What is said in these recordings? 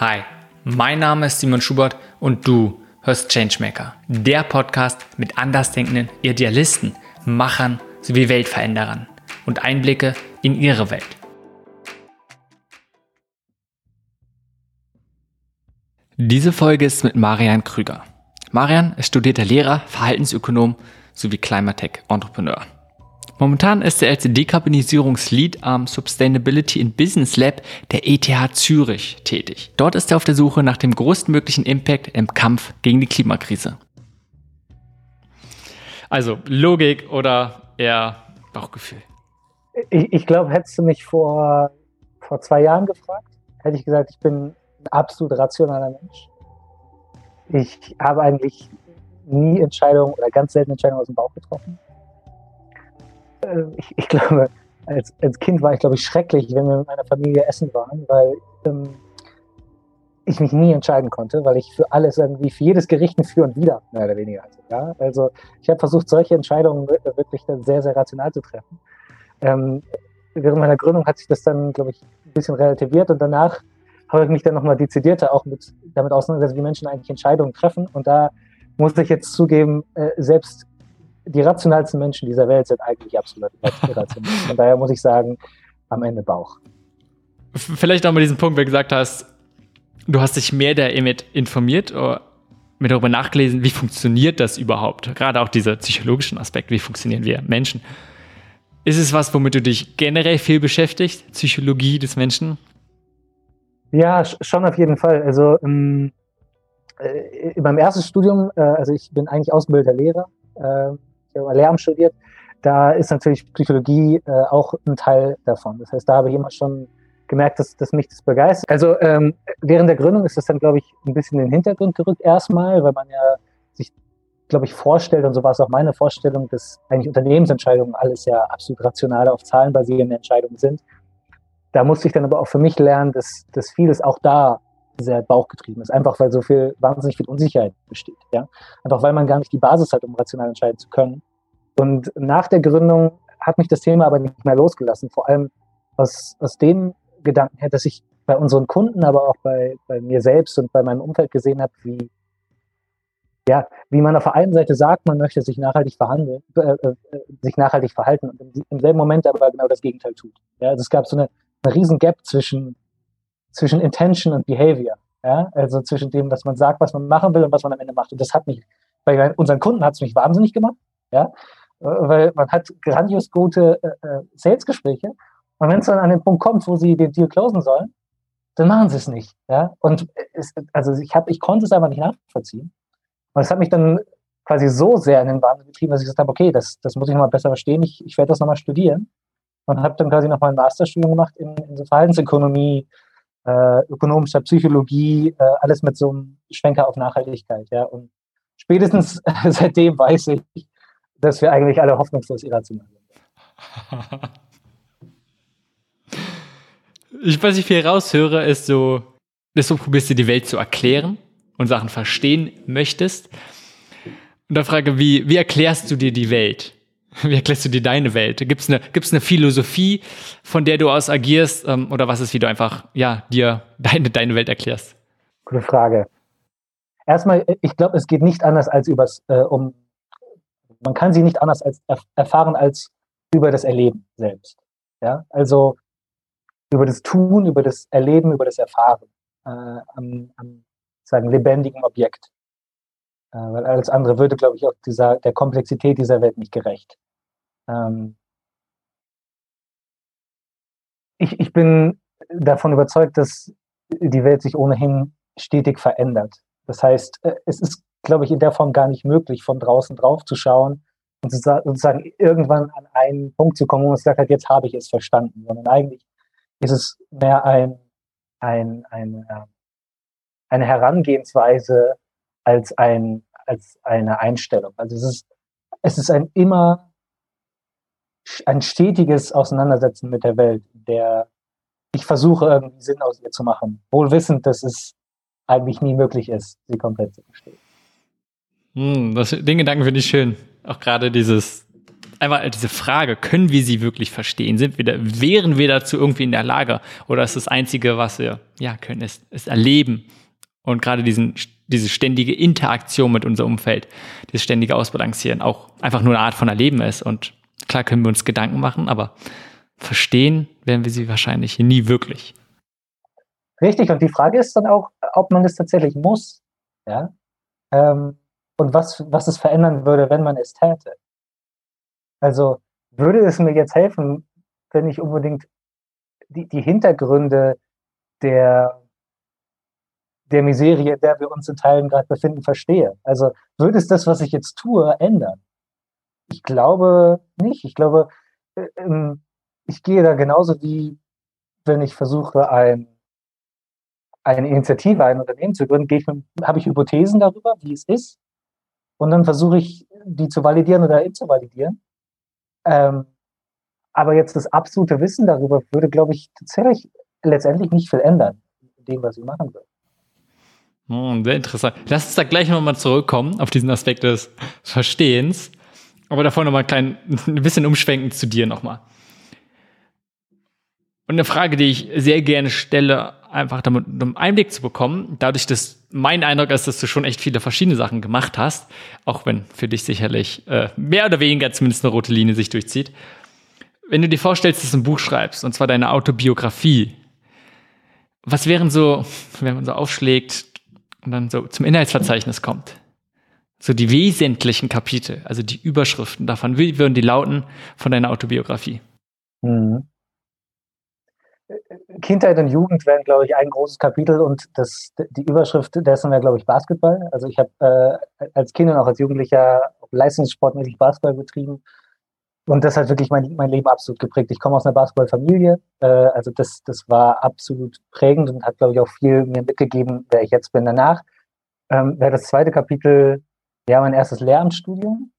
Hi, mein Name ist Simon Schubert und du hörst Changemaker, der Podcast mit andersdenkenden Idealisten, Machern sowie Weltveränderern und Einblicke in ihre Welt. Diese Folge ist mit Marian Krüger. Marian ist studierter Lehrer, Verhaltensökonom sowie Climatech-Entrepreneur. Momentan ist er als Dekarbonisierungslead am Sustainability in Business Lab der ETH Zürich tätig. Dort ist er auf der Suche nach dem größtmöglichen Impact im Kampf gegen die Klimakrise. Also Logik oder eher Bauchgefühl? Ich glaube, hättest du mich vor 2 Jahren gefragt, hätte ich gesagt, ich bin ein absolut rationaler Mensch. Ich habe eigentlich nie Entscheidungen oder ganz selten Entscheidungen aus dem Bauch getroffen. Ich glaube, als Kind war ich, glaube ich, schrecklich, wenn wir mit meiner Familie essen waren, weil ich mich nie entscheiden konnte, weil ich für alles irgendwie, für jedes Gericht ein Für und Wider, mehr oder weniger. Also, ja? Also ich habe versucht, solche Entscheidungen wirklich dann sehr, sehr rational zu treffen. Während meiner Gründung hat sich das dann, glaube ich, ein bisschen relativiert und danach habe ich mich dann nochmal dezidierter auch damit auseinandergesetzt, wie Menschen eigentlich Entscheidungen treffen. Und da muss ich jetzt zugeben, selbst die rationalsten Menschen dieser Welt sind eigentlich absolut irrational. Von daher muss ich sagen, am Ende Bauch. Vielleicht nochmal diesen Punkt, wie du gesagt hast, du hast dich mehr damit informiert oder mehr darüber nachgelesen, wie funktioniert das überhaupt? Gerade auch diese psychologischen Aspekte, wie funktionieren wir Menschen? Ist es was, womit du dich generell viel beschäftigst? Psychologie des Menschen? Ja, schon auf jeden Fall. Also in meinem ersten Studium, also ich bin eigentlich ausgebildeter Lehrer, ich habe Lehramt studiert, da ist natürlich Psychologie auch ein Teil davon. Das heißt, da habe ich immer schon gemerkt, dass mich das begeistert. Also während der Gründung ist das dann, glaube ich, ein bisschen in den Hintergrund gerückt erstmal, weil man ja sich, glaube ich, vorstellt, und so war es auch meine Vorstellung, dass eigentlich Unternehmensentscheidungen alles ja absolut rationale, auf Zahlen basierende Entscheidungen sind. Da musste ich dann aber auch für mich lernen, dass vieles auch da sehr bauchgetrieben ist, einfach weil so viel, wahnsinnig viel Unsicherheit besteht, ja. Einfach weil man gar nicht die Basis hat, um rational entscheiden zu können. Und nach der Gründung hat mich das Thema aber nicht mehr losgelassen, vor allem aus dem Gedanken her, dass ich bei unseren Kunden, aber auch bei mir selbst und bei meinem Umfeld gesehen habe, wie man auf der einen Seite sagt, man möchte sich nachhaltig verhalten und im selben Moment aber genau das Gegenteil tut. Ja, also es gab so eine riesen Gap zwischen Intention und Behavior, ja? Also zwischen dem, was man sagt, was man machen will und was man am Ende macht. Und das hat mich, bei unseren Kunden hat es mich wahnsinnig gemacht, ja? Weil man hat grandios gute Sales-Gespräche und wenn es dann an den Punkt kommt, wo sie den Deal closen sollen, dann machen sie es nicht, ja? Und ich konnte es einfach nicht nachvollziehen. Und es hat mich dann quasi so sehr in den Wahnsinn getrieben, dass ich gesagt habe, okay, das muss ich nochmal besser verstehen, ich werde das nochmal studieren und habe dann quasi nochmal ein Masterstudium gemacht in so Verhaltensökonomie, ökonomischer Psychologie, alles mit so einem Schwenker auf Nachhaltigkeit. Ja? Und spätestens seitdem weiß ich, dass wir eigentlich alle hoffnungslos irrational sind. Was ich viel raushöre, ist so, dass du probierst, dir die Welt zu erklären und Sachen verstehen möchtest. Und da frage, wie erklärst du dir die Welt? Wie erklärst du dir deine Welt? Gibt's eine Philosophie, von der du aus agierst? Oder was ist, wie du einfach dir deine Welt erklärst? Gute Frage. Erstmal, ich glaube, es geht nicht anders als man kann sie nicht anders als erfahren als über das Erleben selbst. Ja? Also über das Tun, über das Erleben, über das Erfahren am sagen lebendigen Objekt. Weil alles andere würde, glaube ich, auch der Komplexität dieser Welt nicht gerecht. Ich bin davon überzeugt, dass die Welt sich ohnehin stetig verändert. Das heißt, es ist, glaube ich, in der Form gar nicht möglich, von draußen drauf zu schauen und sozusagen irgendwann an einen Punkt zu kommen, wo man sagt, halt, jetzt habe ich es verstanden. Sondern eigentlich ist es mehr eine Herangehensweise, als eine Einstellung. Also es ist ein stetiges Auseinandersetzen mit der Welt, in der ich versuche, irgendwie Sinn aus ihr zu machen, wohl wissend, dass es eigentlich nie möglich ist, sie komplett zu verstehen. Den Gedanken finde ich schön. Auch gerade dieses, einmal diese Frage, können wir sie wirklich verstehen? Wären wir dazu irgendwie in der Lage? Oder ist das Einzige, was wir können, ist erleben? Und gerade diese ständige Interaktion mit unserem Umfeld, das ständige Ausbalancieren auch einfach nur eine Art von Erleben ist. Und klar können wir uns Gedanken machen, aber verstehen werden wir sie wahrscheinlich nie wirklich. Richtig, und die Frage ist dann auch, ob man es tatsächlich muss, ja? Und was es verändern würde, wenn man es täte. Also würde es mir jetzt helfen, wenn ich unbedingt die Hintergründe der Miserie, in der wir uns in Teilen gerade befinden, verstehe? Also würde es das, was ich jetzt tue, ändern? Ich glaube nicht. Ich glaube, ich gehe da genauso wie, wenn ich versuche, eine Initiative, ein Unternehmen zu gründen, habe ich Hypothesen darüber, wie es ist, und dann versuche ich, die zu validieren oder invalidieren. Aber jetzt das absolute Wissen darüber würde, glaube ich, tatsächlich letztendlich nicht viel ändern in dem, was wir machen würden. Sehr interessant. Lass uns da gleich nochmal zurückkommen auf diesen Aspekt des Verstehens, aber davor nochmal ein bisschen umschwenken zu dir nochmal. Und eine Frage, die ich sehr gerne stelle, einfach damit, um Einblick zu bekommen, dadurch, dass mein Eindruck ist, dass du schon echt viele verschiedene Sachen gemacht hast, auch wenn für dich sicherlich mehr oder weniger zumindest eine rote Linie sich durchzieht. Wenn du dir vorstellst, dass du ein Buch schreibst, und zwar deine Autobiografie, was wären so, wenn man so aufschlägt und dann so zum Inhaltsverzeichnis kommt, so die wesentlichen Kapitel, also die Überschriften davon, wie würden die lauten von deiner Autobiografie? Mhm. Kindheit und Jugend wären, glaube ich, ein großes Kapitel, und die Überschrift dessen wäre, glaube ich, Basketball. Also ich habe als Kind und auch als Jugendlicher leistungssportmäßig Basketball betrieben, und das hat wirklich mein Leben absolut geprägt. Ich komme aus einer Basketballfamilie, also das war absolut prägend und hat, glaube ich, auch viel mir mitgegeben, wer ich jetzt bin. Danach wäre das zweite Kapitel, mein erstes Lehramtsstudium.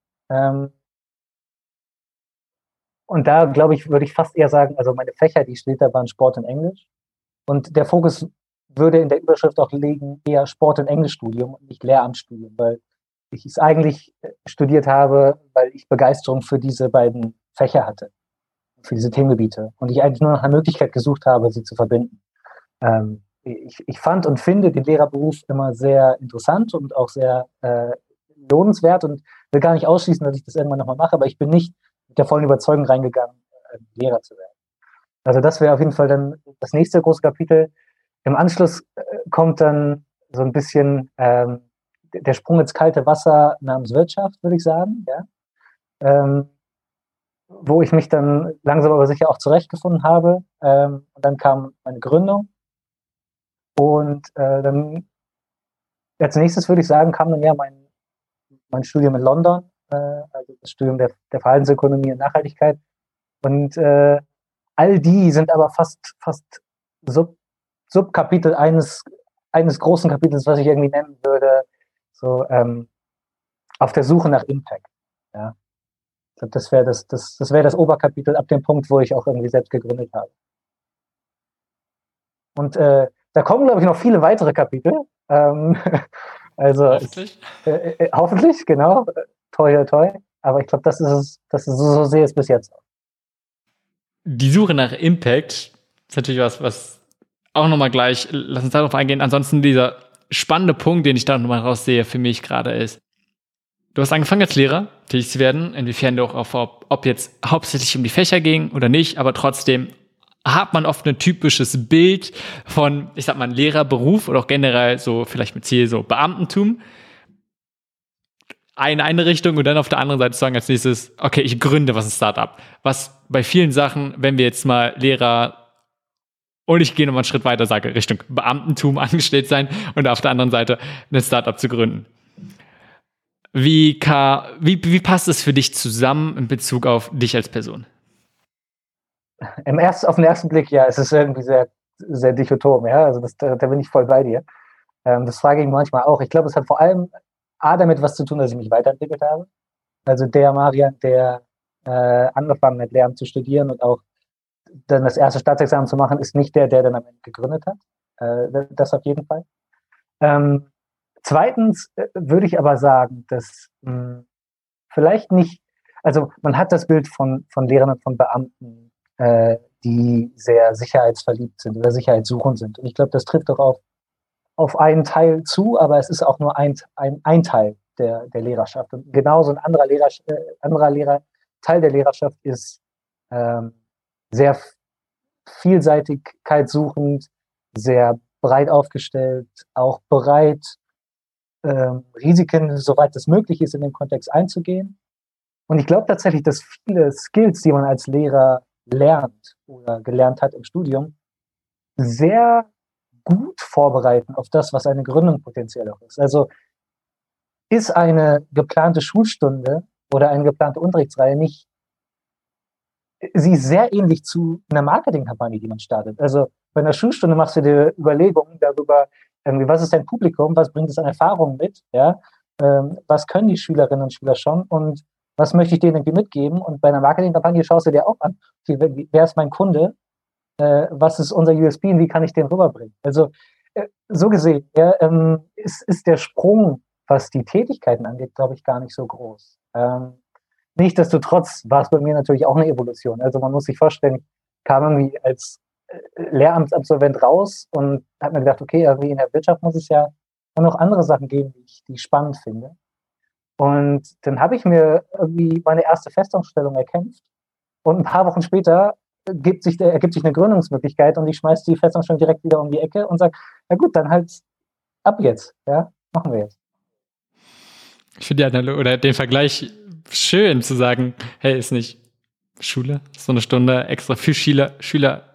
Und da, glaube ich, würde ich fast eher sagen, also meine Fächer, die steht da, waren Sport und Englisch. Und der Fokus würde in der Überschrift auch liegen, eher Sport- und Englischstudium und nicht Lehramtsstudium, weil ich es eigentlich studiert habe, weil ich Begeisterung für diese beiden Fächer hatte, für diese Themengebiete. Und ich eigentlich nur nach einer Möglichkeit gesucht habe, sie zu verbinden. Ich fand und finde den Lehrerberuf immer sehr interessant und auch sehr lohnenswert und will gar nicht ausschließen, dass ich das irgendwann nochmal mache, aber ich bin nicht mit der vollen Überzeugung reingegangen, Lehrer zu werden. Also das wäre auf jeden Fall dann das nächste große Kapitel. Im Anschluss kommt dann so ein bisschen der Sprung ins kalte Wasser namens Wirtschaft, würde ich sagen, wo ich mich dann langsam aber sicher auch zurechtgefunden habe. Und dann kam meine Gründung. Und dann als nächstes, würde ich sagen, kam dann mein Studium in London, also das Studium der Verhaltensökonomie und Nachhaltigkeit. Und all die sind aber fast Subkapitel eines großen Kapitels, was ich irgendwie nennen würde, so auf der Suche nach Impact. Ja. Ich glaube, das wäre das Oberkapitel ab dem Punkt, wo ich auch irgendwie selbst gegründet habe. Und da kommen, glaube ich, noch viele weitere Kapitel. Also hoffentlich. Hoffentlich, genau. Toi, toi, toi. Aber ich glaube, das ist so sehe ich es bis jetzt auch. Die Suche nach Impact ist natürlich was auch nochmal gleich, lass uns darauf eingehen. Ansonsten dieser spannende Punkt, den ich da nochmal raussehe für mich gerade ist, du hast angefangen als Lehrer tätig zu werden, inwiefern du auch auf, ob jetzt hauptsächlich um die Fächer ging oder nicht, aber trotzdem hat man oft ein typisches Bild von, ich sag mal, Lehrerberuf oder auch generell so vielleicht mit Ziel so Beamtentum. Eine Richtung und dann auf der anderen Seite sagen als nächstes, okay, ich gründe was ein Startup. Was bei vielen Sachen, wenn wir jetzt mal Lehrer und ich gehe nochmal einen Schritt weiter, sage Richtung Beamtentum angestellt sein und auf der anderen Seite ein Startup zu gründen. Wie passt es für dich zusammen in Bezug auf dich als Person? Auf den ersten Blick, ja, es ist irgendwie sehr, sehr dichotom, ja, also da bin ich voll bei dir. Das frage ich mich manchmal auch. Ich glaube, es hat vor allem damit was zu tun, dass ich mich weiterentwickelt habe. Also der Marian, der angefangen hat, Lehramt zu studieren und auch dann das erste Staatsexamen zu machen, ist nicht der dann am Ende gegründet hat. Das auf jeden Fall. Zweitens würde ich aber sagen, dass vielleicht nicht, Also man hat das Bild von Lehrern und von Beamten, die sehr sicherheitsverliebt sind oder sicherheitssuchend sind. Und ich glaube, das trifft doch auf einen Teil zu, aber es ist auch nur ein Teil der Lehrerschaft. Und genauso ein anderer Teil der Lehrerschaft ist sehr vielseitigkeitssuchend, sehr breit aufgestellt, auch bereit, Risiken, soweit es möglich ist, in den Kontext einzugehen. Und ich glaube tatsächlich, dass viele Skills, die man als Lehrer lernt oder gelernt hat im Studium, sehr gut vorbereiten auf das, was eine Gründung potenziell auch ist. Also ist eine geplante Schulstunde oder eine geplante Unterrichtsreihe sie ist sehr ähnlich zu einer Marketingkampagne, die man startet. Also bei einer Schulstunde machst du dir Überlegungen darüber, was ist dein Publikum, was bringt es an Erfahrungen mit, ja? Was können die Schülerinnen und Schüler schon und was möchte ich denen irgendwie mitgeben? Und bei einer Marketingkampagne schaust du dir auch an, okay, wer ist mein Kunde, was ist unser USP und wie kann ich den rüberbringen? Also so gesehen ist der Sprung, was die Tätigkeiten angeht, glaube ich, gar nicht so groß. Nichtsdestotrotz war es bei mir natürlich auch eine Evolution. Also man muss sich vorstellen, ich kam irgendwie als Lehramtsabsolvent raus und habe mir gedacht, okay, irgendwie in der Wirtschaft muss es ja noch andere Sachen geben, die ich spannend finde. Und dann habe ich mir irgendwie meine erste Festanstellung erkämpft und ein paar Wochen später ergibt sich eine Gründungsmöglichkeit und ich schmeiße die Festanstellung direkt wieder um die Ecke und sage, na gut, dann halt ab jetzt, ja, machen wir jetzt. Ich finde den Vergleich schön zu sagen, hey, ist nicht Schule, so eine Stunde extra für Schüler,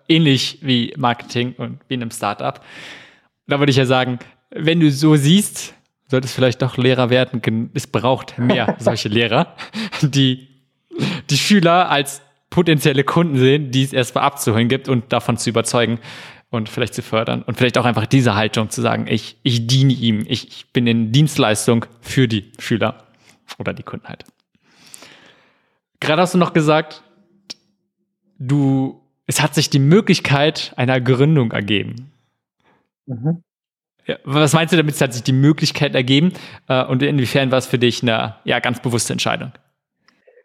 ähnlich wie Marketing und wie in einem Startup. Da würde ich ja sagen, wenn du so siehst, solltest vielleicht doch Lehrer werden. Es braucht mehr solche Lehrer, die Schüler als potenzielle Kunden sehen, die es erstmal abzuholen gibt und davon zu überzeugen und vielleicht zu fördern. Und vielleicht auch einfach diese Haltung zu sagen, ich diene ihm, ich bin in Dienstleistung für die Schüler oder die Kunden halt. Gerade hast du noch gesagt, es hat sich die Möglichkeit einer Gründung ergeben. Mhm. Ja, was meinst du damit, es hat sich die Möglichkeit ergeben? Und inwiefern war es für dich eine ganz bewusste Entscheidung?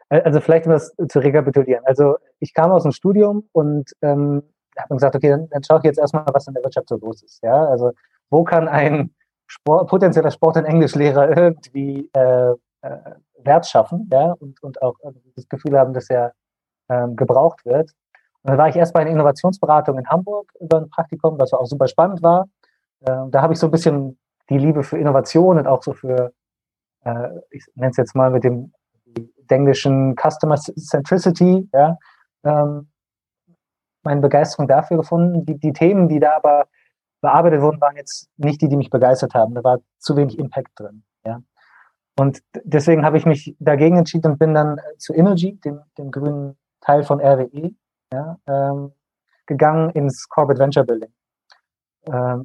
Also vielleicht, um das zu rekapitulieren. Also ich kam aus dem Studium und habe mir gesagt, okay, dann schaue ich jetzt erstmal, was in der Wirtschaft so los ist. Ja? Also wo kann ein potenzieller Sport- und Englischlehrer irgendwie Wert schaffen, ja? Und auch das Gefühl haben, dass er gebraucht wird. Und dann war ich erst bei einer Innovationsberatung in Hamburg über ein Praktikum, was auch super spannend war. Da habe ich so ein bisschen die Liebe für Innovation und auch so für, ich nenne es jetzt mal mit dem englischen Customer Centricity, ja, meine Begeisterung dafür gefunden. Die Themen, die da aber bearbeitet wurden, waren jetzt nicht die mich begeistert haben. Da war zu wenig Impact drin, ja. Und deswegen habe ich mich dagegen entschieden und bin dann zu Energy, dem grünen Teil von RWE, ja, gegangen ins Corporate Venture Building.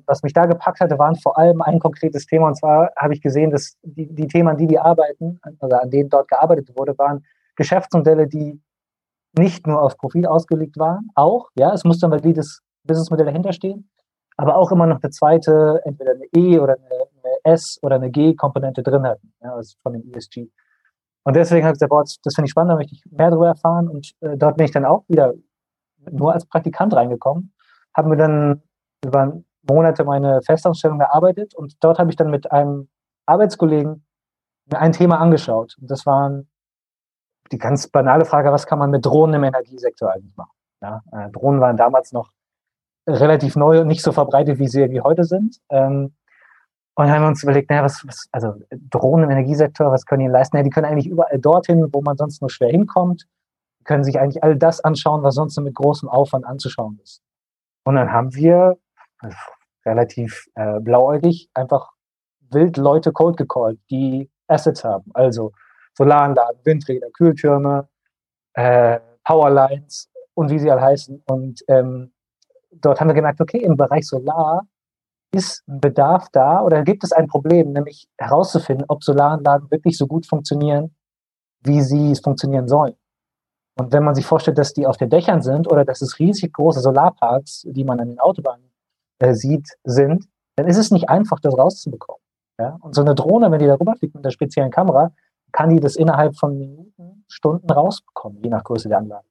Was mich da gepackt hatte, waren vor allem ein konkretes Thema, und zwar habe ich gesehen, dass die Themen, an die wir arbeiten, also an denen dort gearbeitet wurde, waren Geschäftsmodelle, die nicht nur auf Profit ausgelegt waren, auch, ja, es musste ein valides Businessmodell dahinter stehen, aber auch immer noch eine zweite, entweder eine E oder eine S oder eine G-Komponente drin hatten, ja, also von dem ESG. Und deswegen habe ich gesagt, boah, das finde ich spannend, da möchte ich mehr darüber erfahren, und dort bin ich dann auch wieder nur als Praktikant reingekommen, haben wir dann über Monate meine Festanstellung gearbeitet und dort habe ich dann mit einem Arbeitskollegen mir ein Thema angeschaut. Und das war die ganz banale Frage, was kann man mit Drohnen im Energiesektor eigentlich machen? Ja, Drohnen waren damals noch relativ neu und nicht so verbreitet, wie sie heute sind. Und haben wir uns überlegt, also Drohnen im Energiesektor, was können die leisten? Ja, die können eigentlich überall dorthin, wo man sonst nur schwer hinkommt. Die können sich eigentlich all das anschauen, was sonst nur mit großem Aufwand anzuschauen ist. Und dann haben wir relativ blauäugig einfach wild Leute cold gecallt, die Assets haben. Also Solaranlagen, Windräder, Kühltürme, Powerlines und wie sie alle heißen. Und dort haben wir gemerkt, okay, im Bereich Solar ist ein Bedarf da oder gibt es ein Problem, nämlich herauszufinden, ob Solaranlagen wirklich so gut funktionieren, wie sie es funktionieren sollen. Und wenn man sich vorstellt, dass die auf den Dächern sind oder dass es riesig große Solarparks, die man an den Autobahnen sind, dann ist es nicht einfach, das rauszubekommen. Ja? Und so eine Drohne, wenn die da rüberfliegt mit der speziellen Kamera, kann die das innerhalb von Minuten Stunden rausbekommen, je nach Größe der Anlage.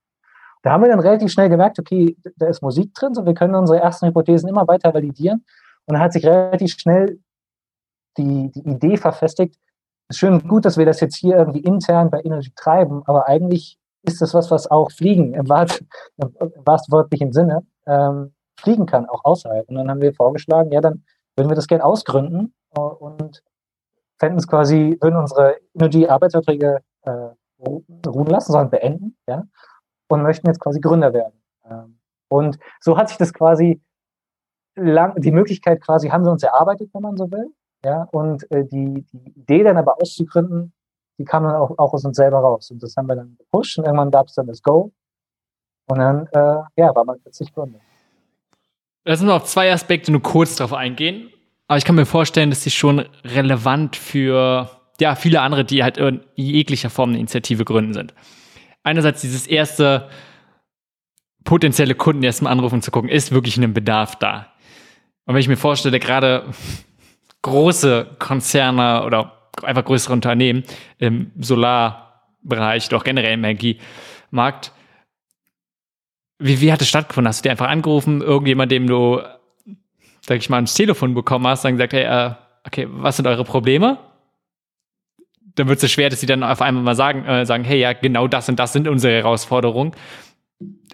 Da haben wir dann relativ schnell gemerkt, okay, da ist Musik drin, so wir können unsere ersten Hypothesen immer weiter validieren. Und dann hat sich relativ schnell die Idee verfestigt, es ist schön und gut, dass wir das jetzt hier irgendwie intern bei Energy treiben, aber eigentlich ist das was auch fliegen, im wörtlichen Sinne, fliegen kann, auch außerhalb. Und dann haben wir vorgeschlagen, ja, dann würden wir das Geld ausgründen und fänden es quasi, würden unsere Energy-Arbeitsverträge ruhen lassen, sondern beenden, ja, und möchten jetzt quasi Gründer werden. Und so hat sich das quasi die Möglichkeit quasi haben sie uns erarbeitet, wenn man so will, ja, und die Idee dann aber auszugründen, die kam dann auch aus uns selber raus. Und das haben wir dann gepusht und irgendwann gab es dann das Go. Und dann war man plötzlich Gründer. Lass uns auf zwei Aspekte nur kurz drauf eingehen. Aber ich kann mir vorstellen, dass die schon relevant für viele andere, die halt in jeglicher Form eine Initiative gründen sind. Einerseits dieses erste potenzielle Kunden erstmal anrufen zu gucken, ist wirklich ein Bedarf da? Und wenn ich mir vorstelle, gerade große Konzerne oder einfach größere Unternehmen im Solarbereich oder auch generell im Energiemarkt. Wie hat es stattgefunden? Hast du dir einfach angerufen, irgendjemand, dem du, sag ich mal, ans Telefon bekommen hast, dann gesagt, hey, okay, was sind eure Probleme? Dann wird es schwer, dass sie dann auf einmal mal sagen, hey, ja, genau das und das sind unsere Herausforderungen.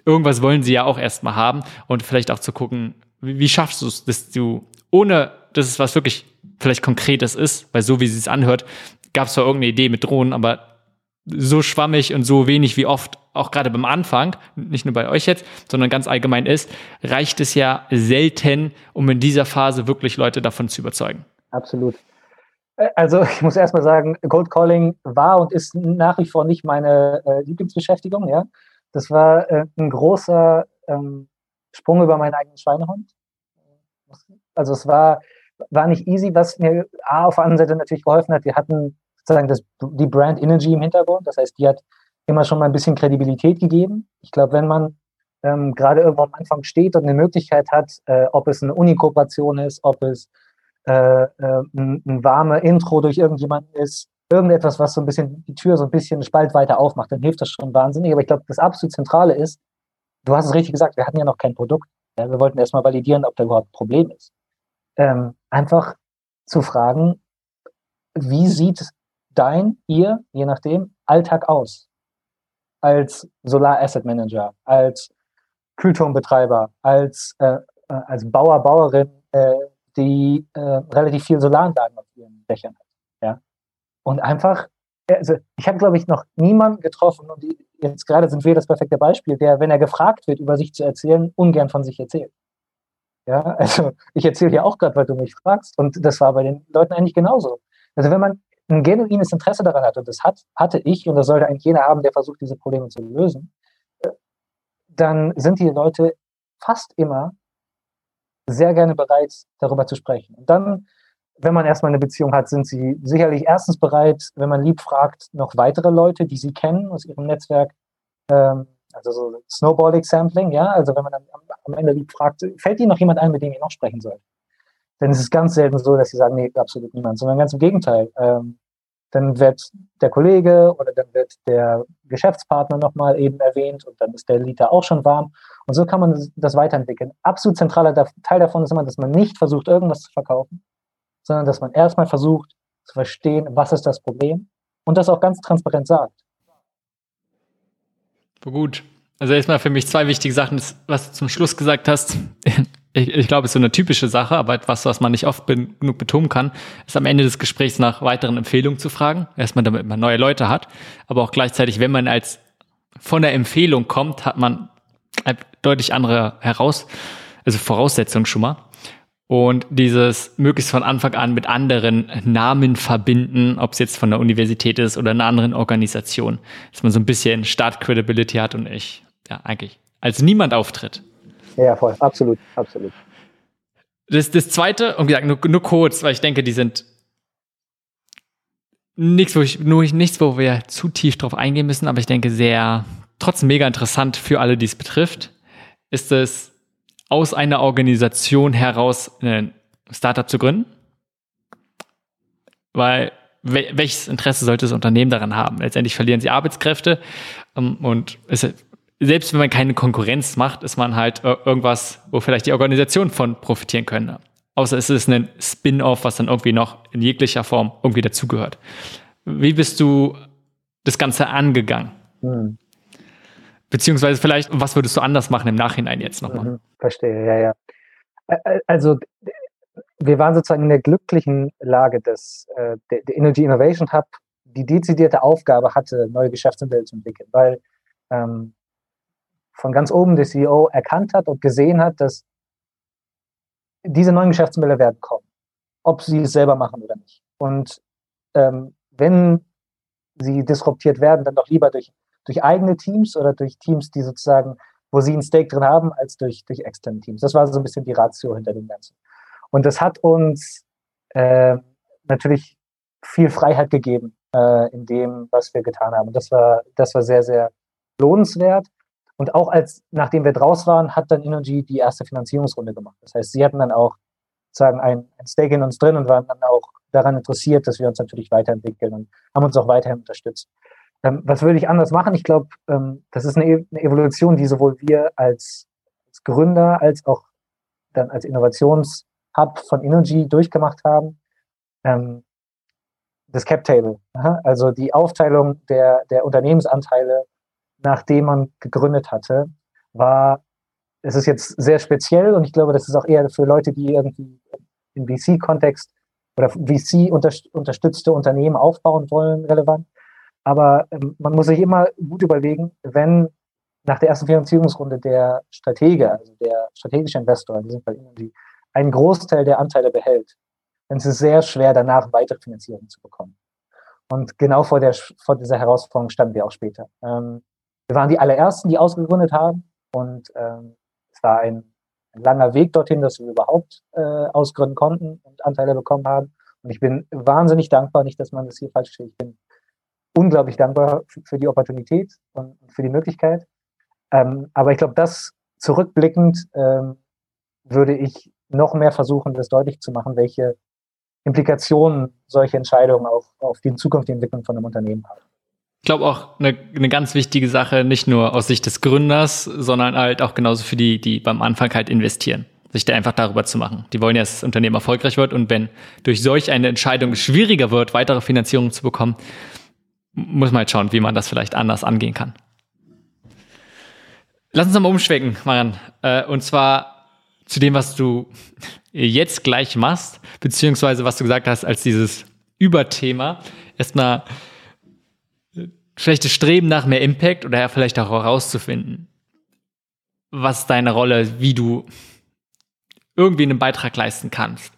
Irgendwas wollen sie ja auch erstmal haben und vielleicht auch zu gucken, wie schaffst du es, dass du, ohne dass es was wirklich vielleicht Konkretes ist, weil so wie sie es anhört, gab es zwar irgendeine Idee mit Drohnen, aber so schwammig und so wenig wie oft, auch gerade beim Anfang, nicht nur bei euch jetzt, sondern ganz allgemein ist, reicht es ja selten, um in dieser Phase wirklich Leute davon zu überzeugen. Absolut. Also ich muss erstmal sagen, Cold Calling war und ist nach wie vor nicht meine Lieblingsbeschäftigung. Ja? Das war ein großer Sprung über meinen eigenen Schweinehund. Also es war nicht easy, was mir auf der anderen Seite natürlich geholfen hat. Wir hatten sozusagen die Brand Energy im Hintergrund. Das heißt, die hat immer schon mal ein bisschen Kredibilität gegeben. Ich glaube, wenn man gerade irgendwo am Anfang steht und eine Möglichkeit hat, ob es eine Uni-Kooperation ist, ob es ein warme Intro durch irgendjemanden ist, irgendetwas, was so ein bisschen die Tür so ein bisschen Spalt weiter aufmacht, dann hilft das schon wahnsinnig. Aber ich glaube, das absolut Zentrale ist, du hast es richtig gesagt, wir hatten ja noch kein Produkt. Ja, wir wollten erstmal validieren, ob da überhaupt ein Problem ist. Einfach zu fragen, wie sieht ihr, je nachdem, Alltag aus? Als Solar-Asset-Manager, als Kühlturmbetreiber, als Bauer, Bauerin, die relativ viel Solaranlagen auf ihren Dächern hat. Ja? Und einfach, also ich habe, glaube ich, noch niemanden getroffen, und jetzt gerade sind wir das perfekte Beispiel, der, wenn er gefragt wird, über sich zu erzählen, ungern von sich erzählt. Ja, also ich erzähle ja auch gerade, weil du mich fragst, und das war bei den Leuten eigentlich genauso. Also wenn man ein genuines Interesse daran hat, und das hatte ich, und das sollte eigentlich jeder haben, der versucht, diese Probleme zu lösen, dann sind die Leute fast immer sehr gerne bereit, darüber zu sprechen. Und dann, wenn man erstmal eine Beziehung hat, sind sie sicherlich erstens bereit, wenn man lieb fragt, noch weitere Leute, die sie kennen aus ihrem Netzwerk, also so Snowballing Sampling, ja, also wenn man dann am Ende lieb fragt, fällt Ihnen noch jemand ein, mit dem ihr noch sprechen sollt? Dann ist es ganz selten so, dass sie sagen, nee, absolut niemand, sondern ganz im Gegenteil. Dann wird der Kollege oder dann wird der Geschäftspartner nochmal eben erwähnt und dann ist der Liter auch schon warm. Und so kann man das weiterentwickeln. Absolut zentraler Teil davon ist immer, dass man nicht versucht, irgendwas zu verkaufen, sondern dass man erstmal versucht zu verstehen, was ist das Problem und das auch ganz transparent sagt. Gut. Also erstmal für mich zwei wichtige Sachen, was du zum Schluss gesagt hast. Ich glaube, es ist so eine typische Sache, aber etwas, was man nicht oft genug betonen kann, ist am Ende des Gesprächs nach weiteren Empfehlungen zu fragen. Erstmal, damit man neue Leute hat, aber auch gleichzeitig, wenn man von der Empfehlung kommt, hat man deutlich andere Voraussetzungen schon mal. Und dieses möglichst von Anfang an mit anderen Namen verbinden, ob es jetzt von der Universität ist oder einer anderen Organisation, dass man so ein bisschen Start-Credibility hat und eigentlich als niemand auftritt. Ja, voll, absolut, absolut. Das Zweite, und gesagt, nur kurz, weil ich denke, die sind nichts, wo wir zu tief drauf eingehen müssen, aber ich denke, trotzdem mega interessant für alle, die es betrifft, ist es, aus einer Organisation heraus ein Startup zu gründen. Weil welches Interesse sollte das Unternehmen daran haben? Letztendlich verlieren sie Arbeitskräfte und es, selbst wenn man keine Konkurrenz macht, ist man halt irgendwas, wo vielleicht die Organisationen von profitieren können. Außer es ist ein Spin-off, was dann irgendwie noch in jeglicher Form irgendwie dazugehört. Wie bist du das Ganze angegangen? Hm. Beziehungsweise vielleicht, was würdest du anders machen im Nachhinein jetzt nochmal? Verstehe, ja, ja. Also wir waren sozusagen in der glücklichen Lage, dass der Energy Innovation Hub die dezidierte Aufgabe hatte, neue Geschäftsmodelle zu entwickeln, weil von ganz oben der CEO erkannt hat und gesehen hat, dass diese neuen Geschäftsmodelle werden kommen, ob sie es selber machen oder nicht. Und wenn sie disruptiert werden, dann doch lieber durch eigene Teams oder durch Teams, die sozusagen, wo sie ein Stake drin haben, als durch externe Teams. Das war so ein bisschen die Ratio hinter dem Ganzen. Und das hat uns natürlich viel Freiheit gegeben in dem, was wir getan haben. Und das war sehr, sehr lohnenswert. Und auch nachdem wir draus waren, hat dann Energy die erste Finanzierungsrunde gemacht. Das heißt, sie hatten dann auch sozusagen ein Stake in uns drin und waren dann auch daran interessiert, dass wir uns natürlich weiterentwickeln und haben uns auch weiterhin unterstützt. Was würde ich anders machen? Ich glaube, das ist eine Evolution, die sowohl wir als Gründer als auch dann als Innovationshub von Energy durchgemacht haben. Das Cap Table, also die Aufteilung der Unternehmensanteile, nachdem man gegründet hatte, es ist jetzt sehr speziell und ich glaube, das ist auch eher für Leute, die irgendwie im VC-Kontext oder VC-unterstützte Unternehmen aufbauen wollen, relevant. Aber man muss sich immer gut überlegen, wenn nach der ersten Finanzierungsrunde der Stratege, also der strategische Investor, in diesem Fall Energy, einen Großteil der Anteile behält, dann ist es sehr schwer, danach weitere Finanzierung zu bekommen. Und genau vor dieser Herausforderung standen wir auch später. Wir waren die allerersten, die ausgegründet haben und es war ein langer Weg dorthin, dass wir überhaupt ausgründen konnten und Anteile bekommen haben. Und ich bin wahnsinnig dankbar, nicht, dass man das hier falsch steht, ich bin unglaublich dankbar für die Opportunität und für die Möglichkeit. Aber ich glaube, das zurückblickend würde ich noch mehr versuchen, das deutlich zu machen, welche Implikationen solche Entscheidungen auf die zukünftige Entwicklung von einem Unternehmen haben. Ich glaube auch eine ganz wichtige Sache, nicht nur aus Sicht des Gründers, sondern halt auch genauso für die, die beim Anfang halt investieren, sich da einfach darüber zu machen. Die wollen ja, dass das Unternehmen erfolgreich wird und wenn durch solch eine Entscheidung es schwieriger wird, weitere Finanzierung zu bekommen, muss man halt schauen, wie man das vielleicht anders angehen kann. Lass uns nochmal umschwenken, Marian. Und zwar zu dem, was du jetzt gleich machst, beziehungsweise was du gesagt hast als dieses Überthema. Erstmal vielleicht das Streben nach mehr Impact oder ja vielleicht auch herauszufinden, was deine Rolle, wie du irgendwie einen Beitrag leisten kannst.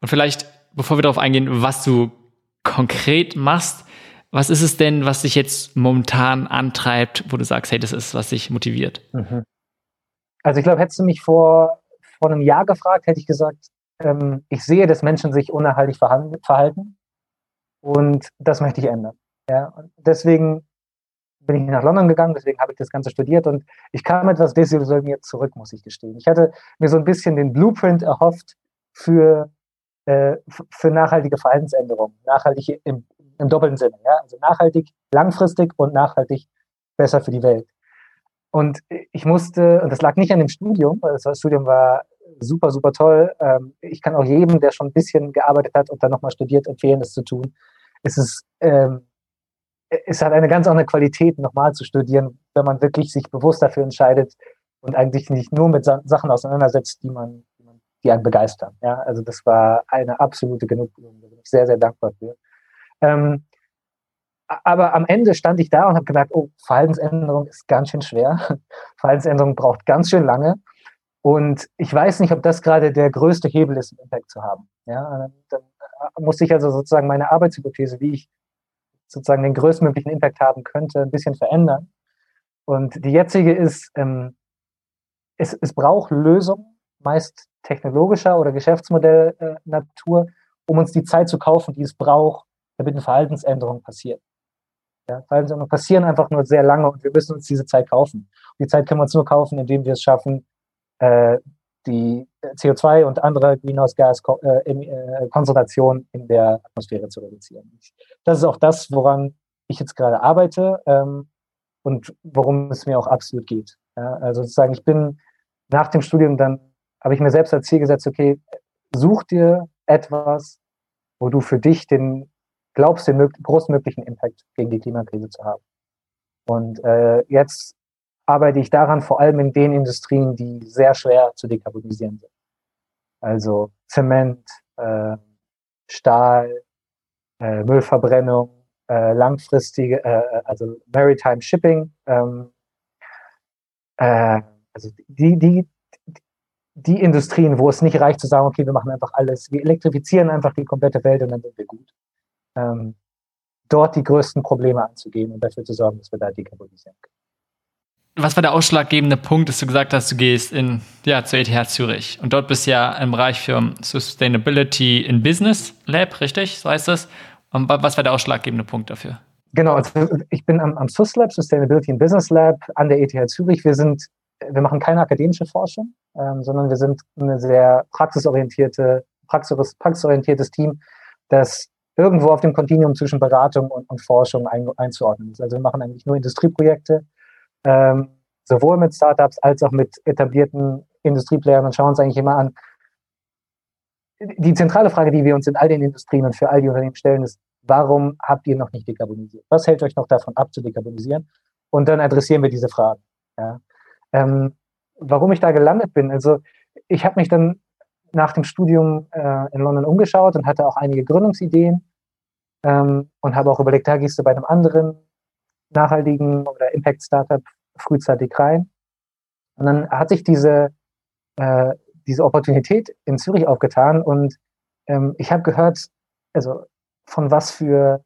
Und vielleicht, bevor wir darauf eingehen, was du konkret machst, was ist es denn, was dich jetzt momentan antreibt, wo du sagst, hey, das ist, was dich motiviert? Also ich glaube, hättest du mich vor einem Jahr gefragt, hätte ich gesagt, ich sehe, dass Menschen sich unerhaltlich verhalten und das möchte ich ändern. Ja, und deswegen bin ich nach London gegangen, deswegen habe ich das Ganze studiert und ich kam etwas desillusioniert zurück, muss ich gestehen. Ich hatte mir so ein bisschen den Blueprint erhofft für nachhaltige Verhaltensänderungen, nachhaltige im doppelten Sinne. Ja? Also nachhaltig, langfristig und nachhaltig besser für die Welt. Und ich musste, und das lag nicht an dem Studium, weil das Studium war super, super toll. Ich kann auch jedem, der schon ein bisschen gearbeitet hat und dann nochmal studiert, empfehlen, das zu tun. Es hat eine ganz andere Qualität, nochmal zu studieren, wenn man wirklich sich bewusst dafür entscheidet und eigentlich nicht nur mit Sachen auseinandersetzt, die einen begeistern. Ja, also das war eine absolute Genugtuung, da bin ich sehr, sehr dankbar für. Aber am Ende stand ich da und habe gemerkt, oh, Verhaltensänderung ist ganz schön schwer. Verhaltensänderung braucht ganz schön lange. Und ich weiß nicht, ob das gerade der größte Hebel ist, einen Impact zu haben. Ja, dann musste ich also sozusagen meine Arbeitshypothese, wie ich sozusagen den größtmöglichen Impact haben könnte, ein bisschen verändern. Und die jetzige ist, es braucht Lösungen, meist technologischer oder Geschäftsmodell-Natur, um uns die Zeit zu kaufen, die es braucht, damit eine Verhaltensänderung passiert. Ja, Verhaltensänderungen passieren einfach nur sehr lange und wir müssen uns diese Zeit kaufen. Und die Zeit können wir uns nur kaufen, indem wir es schaffen, die CO2 und andere Greenhouse-Gas-Konzentration in der Atmosphäre zu reduzieren. Das ist auch das, woran ich jetzt gerade arbeite und worum es mir auch absolut geht. Ja, also sozusagen, ich bin nach dem Studium dann, habe ich mir selbst als Ziel gesetzt, okay, such dir etwas, wo du für dich den glaubst, den größtmöglichen Impact gegen die Klimakrise zu haben. Und jetzt arbeite ich daran, vor allem in den Industrien, die sehr schwer zu dekarbonisieren sind. Also Zement, Stahl, Müllverbrennung, langfristige, also Maritime Shipping, also die Industrien, wo es nicht reicht zu sagen, okay, wir machen einfach alles, wir elektrifizieren einfach die komplette Welt und dann sind wir gut. Dort die größten Probleme anzugehen und dafür zu sorgen, dass wir da dekarbonisieren können. Was war der ausschlaggebende Punkt, dass du gesagt hast, du gehst zur ETH Zürich und dort bist du ja im Bereich für Sustainability in Business Lab, richtig, so heißt das. Und was war der ausschlaggebende Punkt dafür? Genau, also ich bin am SUSLab, Sustainability in Business Lab, an der ETH Zürich. Wir machen keine akademische Forschung, sondern wir sind ein sehr praxisorientiertes Team, das irgendwo auf dem Kontinuum zwischen Beratung und Forschung einzuordnen ist. Also wir machen eigentlich nur Industrieprojekte, sowohl mit Startups als auch mit etablierten Industrieplayern und schauen uns eigentlich immer an. Die zentrale Frage, die wir uns in all den Industrien und für all die Unternehmen stellen, ist, warum habt ihr noch nicht dekarbonisiert? Was hält euch noch davon ab, zu dekarbonisieren? Und dann adressieren wir diese Fragen. Ja. Warum ich da gelandet bin? Also ich habe mich dann nach dem Studium in London umgeschaut und hatte auch einige Gründungsideen und habe auch überlegt, da gehst du bei einem anderen nachhaltigen oder Impact-Startup frühzeitig rein. Und dann hat sich diese Opportunität in Zürich aufgetan und ich habe gehört, also von was für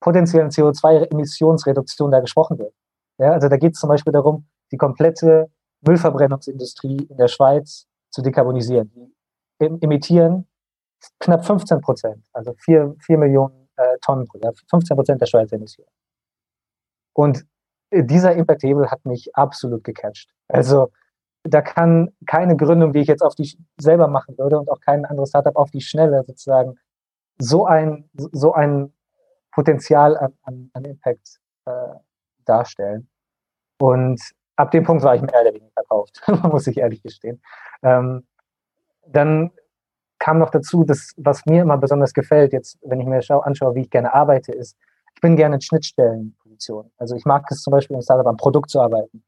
potenziellen CO2-Emissionsreduktion da gesprochen wird. Ja, also da geht es zum Beispiel darum, die komplette Müllverbrennungsindustrie in der Schweiz zu dekarbonisieren. Die emittieren knapp 15%, also 4 Millionen Tonnen pro Jahr, 15% der Schweizer Emissionen. Und dieser Impact-Hebel hat mich absolut gecatcht. Also da kann keine Gründung, die ich jetzt auf die selber machen würde und auch kein anderes Startup auf die Schnelle sozusagen so ein Potenzial an Impact darstellen. Und ab dem Punkt war ich mehr oder weniger verkauft, muss ich ehrlich gestehen. Dann kam noch dazu, dass, was mir immer besonders gefällt, jetzt, wenn ich mir anschaue, wie ich gerne arbeite, ist, ich bin gerne in Schnittstellenpositionen. Also ich mag es zum Beispiel im Startup am Produkt zu arbeiten.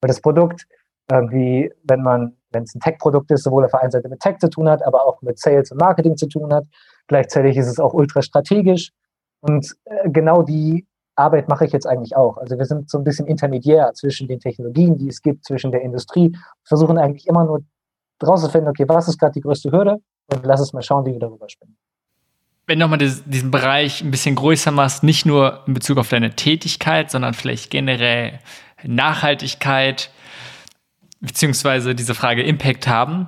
Weil das Produkt irgendwie, wenn es ein Tech-Produkt ist, sowohl auf der einen Seite mit Tech zu tun hat, aber auch mit Sales und Marketing zu tun hat. Gleichzeitig ist es auch ultra strategisch. Und genau die Arbeit mache ich jetzt eigentlich auch. Also wir sind so ein bisschen intermediär zwischen den Technologien, die es gibt, zwischen der Industrie, versuchen eigentlich immer nur rauszufinden, okay, was ist gerade die größte Hürde und lass uns mal schauen, wie wir darüber spielen. Wenn du nochmal diesen Bereich ein bisschen größer machst, nicht nur in Bezug auf deine Tätigkeit, sondern vielleicht generell Nachhaltigkeit, beziehungsweise diese Frage Impact haben.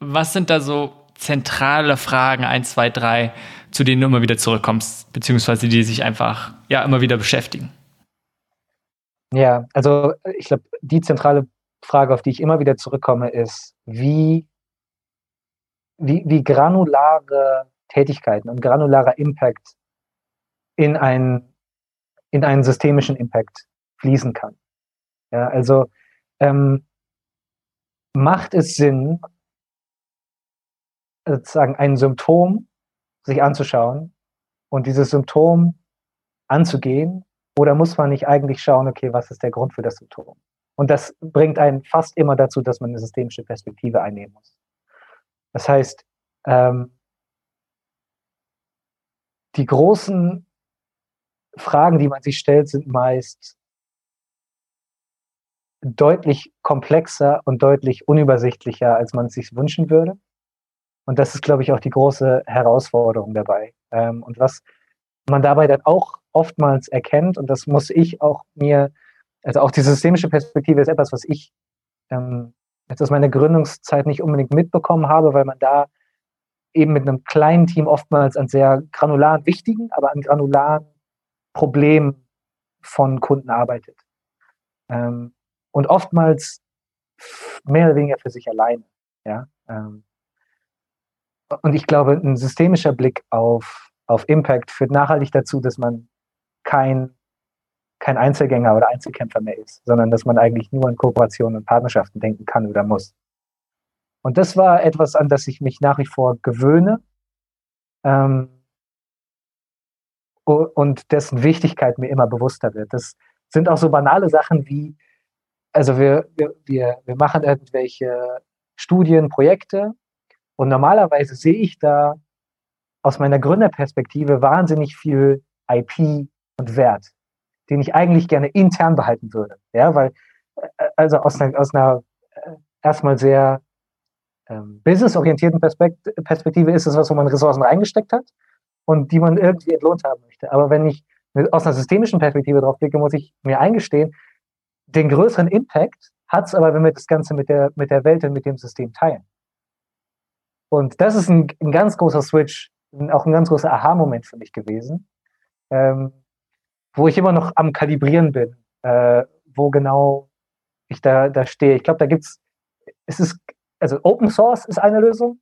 Was sind da so zentrale Fragen, 1, 2, 3, zu denen du immer wieder zurückkommst, beziehungsweise die sich einfach immer wieder beschäftigen? Ja, also ich glaube, die zentrale Frage, auf die ich immer wieder zurückkomme, ist, wie granulare Tätigkeiten und granularer Impact in einen systemischen Impact fließen kann. Ja, also macht es Sinn, sozusagen ein Symptom sich anzuschauen und dieses Symptom anzugehen, oder muss man nicht eigentlich schauen, okay, was ist der Grund für das Symptom? Und das bringt einen fast immer dazu, dass man eine systemische Perspektive einnehmen muss. Das heißt, die großen Fragen, die man sich stellt, sind meist deutlich komplexer und deutlich unübersichtlicher, als man es sich wünschen würde. Und das ist, glaube ich, auch die große Herausforderung dabei. Und was man dabei dann auch oftmals erkennt, und das muss ich auch mir, also auch die systemische Perspektive ist etwas, was ich jetzt aus meiner Gründungszeit nicht unbedingt mitbekommen habe, weil man da eben mit einem kleinen Team oftmals an sehr granularen, wichtigen, aber an granularen Problemen von Kunden arbeitet. Und oftmals mehr oder weniger für sich alleine. Ja? Und ich glaube, ein systemischer Blick auf Impact führt nachhaltig dazu, dass man kein Einzelgänger oder Einzelkämpfer mehr ist, sondern dass man eigentlich nur an Kooperationen und Partnerschaften denken kann oder muss. Und das war etwas, an das ich mich nach wie vor gewöhne und dessen Wichtigkeit mir immer bewusster wird. Das sind auch so banale Sachen wie, also wir machen irgendwelche Studien, Projekte und normalerweise sehe ich da aus meiner Gründerperspektive wahnsinnig viel IP und Wert, den ich eigentlich gerne intern behalten würde. Ja, weil, also aus einer erstmal sehr businessorientierten Perspektive ist es was, wo man Ressourcen reingesteckt hat und die man irgendwie entlohnt haben möchte. Aber wenn ich aus einer systemischen Perspektive drauf blicke, muss ich mir eingestehen, den größeren Impact hat es aber, wenn wir das Ganze mit der Welt und mit dem System teilen. Und das ist ein ganz großer Switch, auch ein ganz großer Aha-Moment für mich gewesen, wo ich immer noch am Kalibrieren bin, wo genau ich da stehe. Ich glaube, da also Open Source ist eine Lösung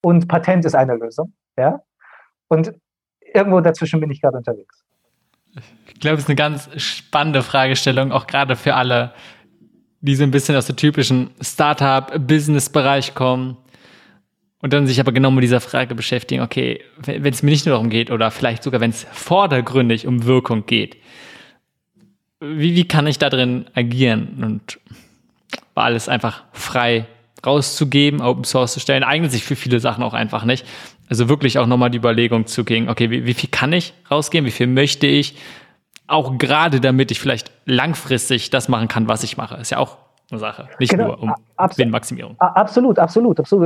und Patent ist eine Lösung, ja. Und irgendwo dazwischen bin ich gerade unterwegs. Ich glaube, es ist eine ganz spannende Fragestellung, auch gerade für alle, die so ein bisschen aus dem typischen Startup-Business-Bereich kommen und dann sich aber genau mit dieser Frage beschäftigen, okay, wenn es mir nicht nur darum geht oder vielleicht sogar, wenn es vordergründig um Wirkung geht, wie kann ich da drin agieren? Und war alles einfach frei rauszugeben, Open Source zu stellen, eignet sich für viele Sachen auch einfach nicht. Also wirklich auch nochmal die Überlegung zu gehen, okay, wie viel kann ich rausgeben, wie viel möchte ich, auch gerade damit ich vielleicht langfristig das machen kann, was ich mache. Ist ja auch eine Sache, nicht genau, nur um Gewinnmaximierung. Absolut.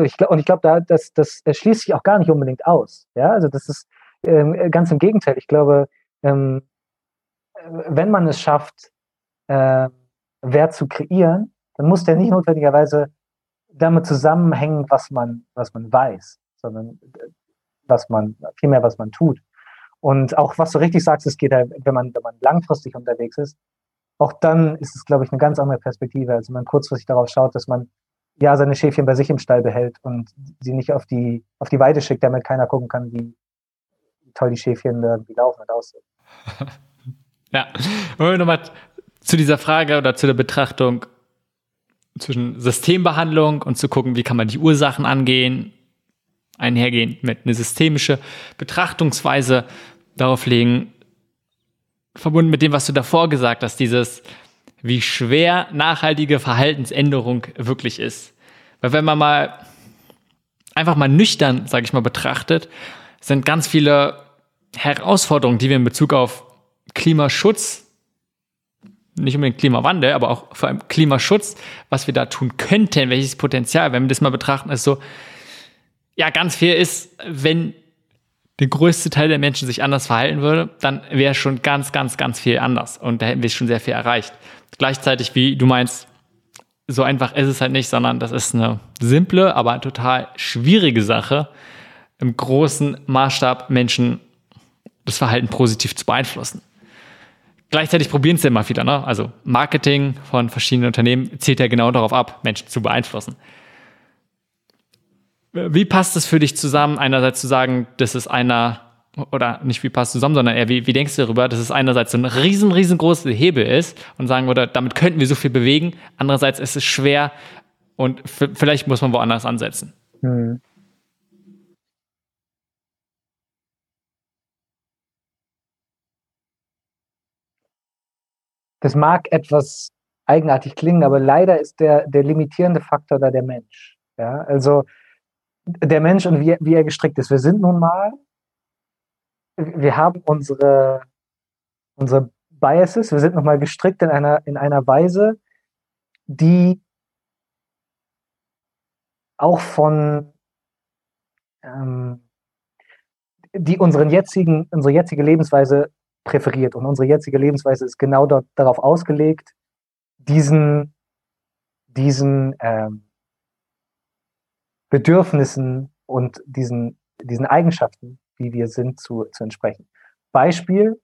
Ich glaube, das schließt sich auch gar nicht unbedingt aus. Ja, also das ist ganz im Gegenteil. Ich glaube, wenn man es schafft, Wert zu kreieren, dann muss der nicht notwendigerweise damit zusammenhängen, was man weiß, sondern was man tut. Und auch, was du richtig sagst, es geht halt, wenn man langfristig unterwegs ist, auch dann ist es, glaube ich, eine ganz andere Perspektive, als wenn man kurzfristig darauf schaut, dass man ja seine Schäfchen bei sich im Stall behält und sie nicht auf die Weide schickt, damit keiner gucken kann, wie toll die Schäfchen irgendwie laufen und aussehen. Ja, wollen wir nochmal zu dieser Frage oder zu der Betrachtung zwischen Systembehandlung und zu gucken, wie kann man die Ursachen angehen, einhergehen mit einer systemischen Betrachtungsweise darauf legen, verbunden mit dem, was du davor gesagt hast, dieses, wie schwer nachhaltige Verhaltensänderung wirklich ist. Weil wenn man mal einfach mal nüchtern, sage ich mal, betrachtet, sind ganz viele Herausforderungen, die wir in Bezug auf Klimaschutz, nicht unbedingt Klimawandel, aber auch vor allem Klimaschutz, was wir da tun könnten, welches Potenzial, wenn wir das mal betrachten, ist so, ja, ganz viel ist, wenn der größte Teil der Menschen sich anders verhalten würde, dann wäre schon ganz, ganz, ganz viel anders. Und da hätten wir schon sehr viel erreicht. Gleichzeitig, wie du meinst, so einfach ist es halt nicht, sondern das ist eine simple, aber total schwierige Sache, im großen Maßstab Menschen das Verhalten positiv zu beeinflussen. Gleichzeitig probieren es ja immer wieder, ne? Also Marketing von verschiedenen Unternehmen zielt ja genau darauf ab, Menschen zu beeinflussen. Wie passt es für dich zusammen, einerseits zu sagen, das ist wie denkst du darüber, dass es einerseits so ein riesengroßer Hebel ist und sagen würde, damit könnten wir so viel bewegen, andererseits ist es schwer und vielleicht muss man woanders ansetzen. Hm. Das mag etwas eigenartig klingen, aber leider ist der limitierende Faktor da der Mensch. Ja, also der Mensch und wie er gestrickt ist. Wir sind nun mal, wir haben unsere Biases, wir sind nun mal gestrickt in einer Weise, die auch von, die unsere jetzige Lebensweise präferiert. Und unsere jetzige Lebensweise ist genau darauf ausgelegt, diesen Bedürfnissen und diesen Eigenschaften, wie wir sind, zu entsprechen. Beispiel,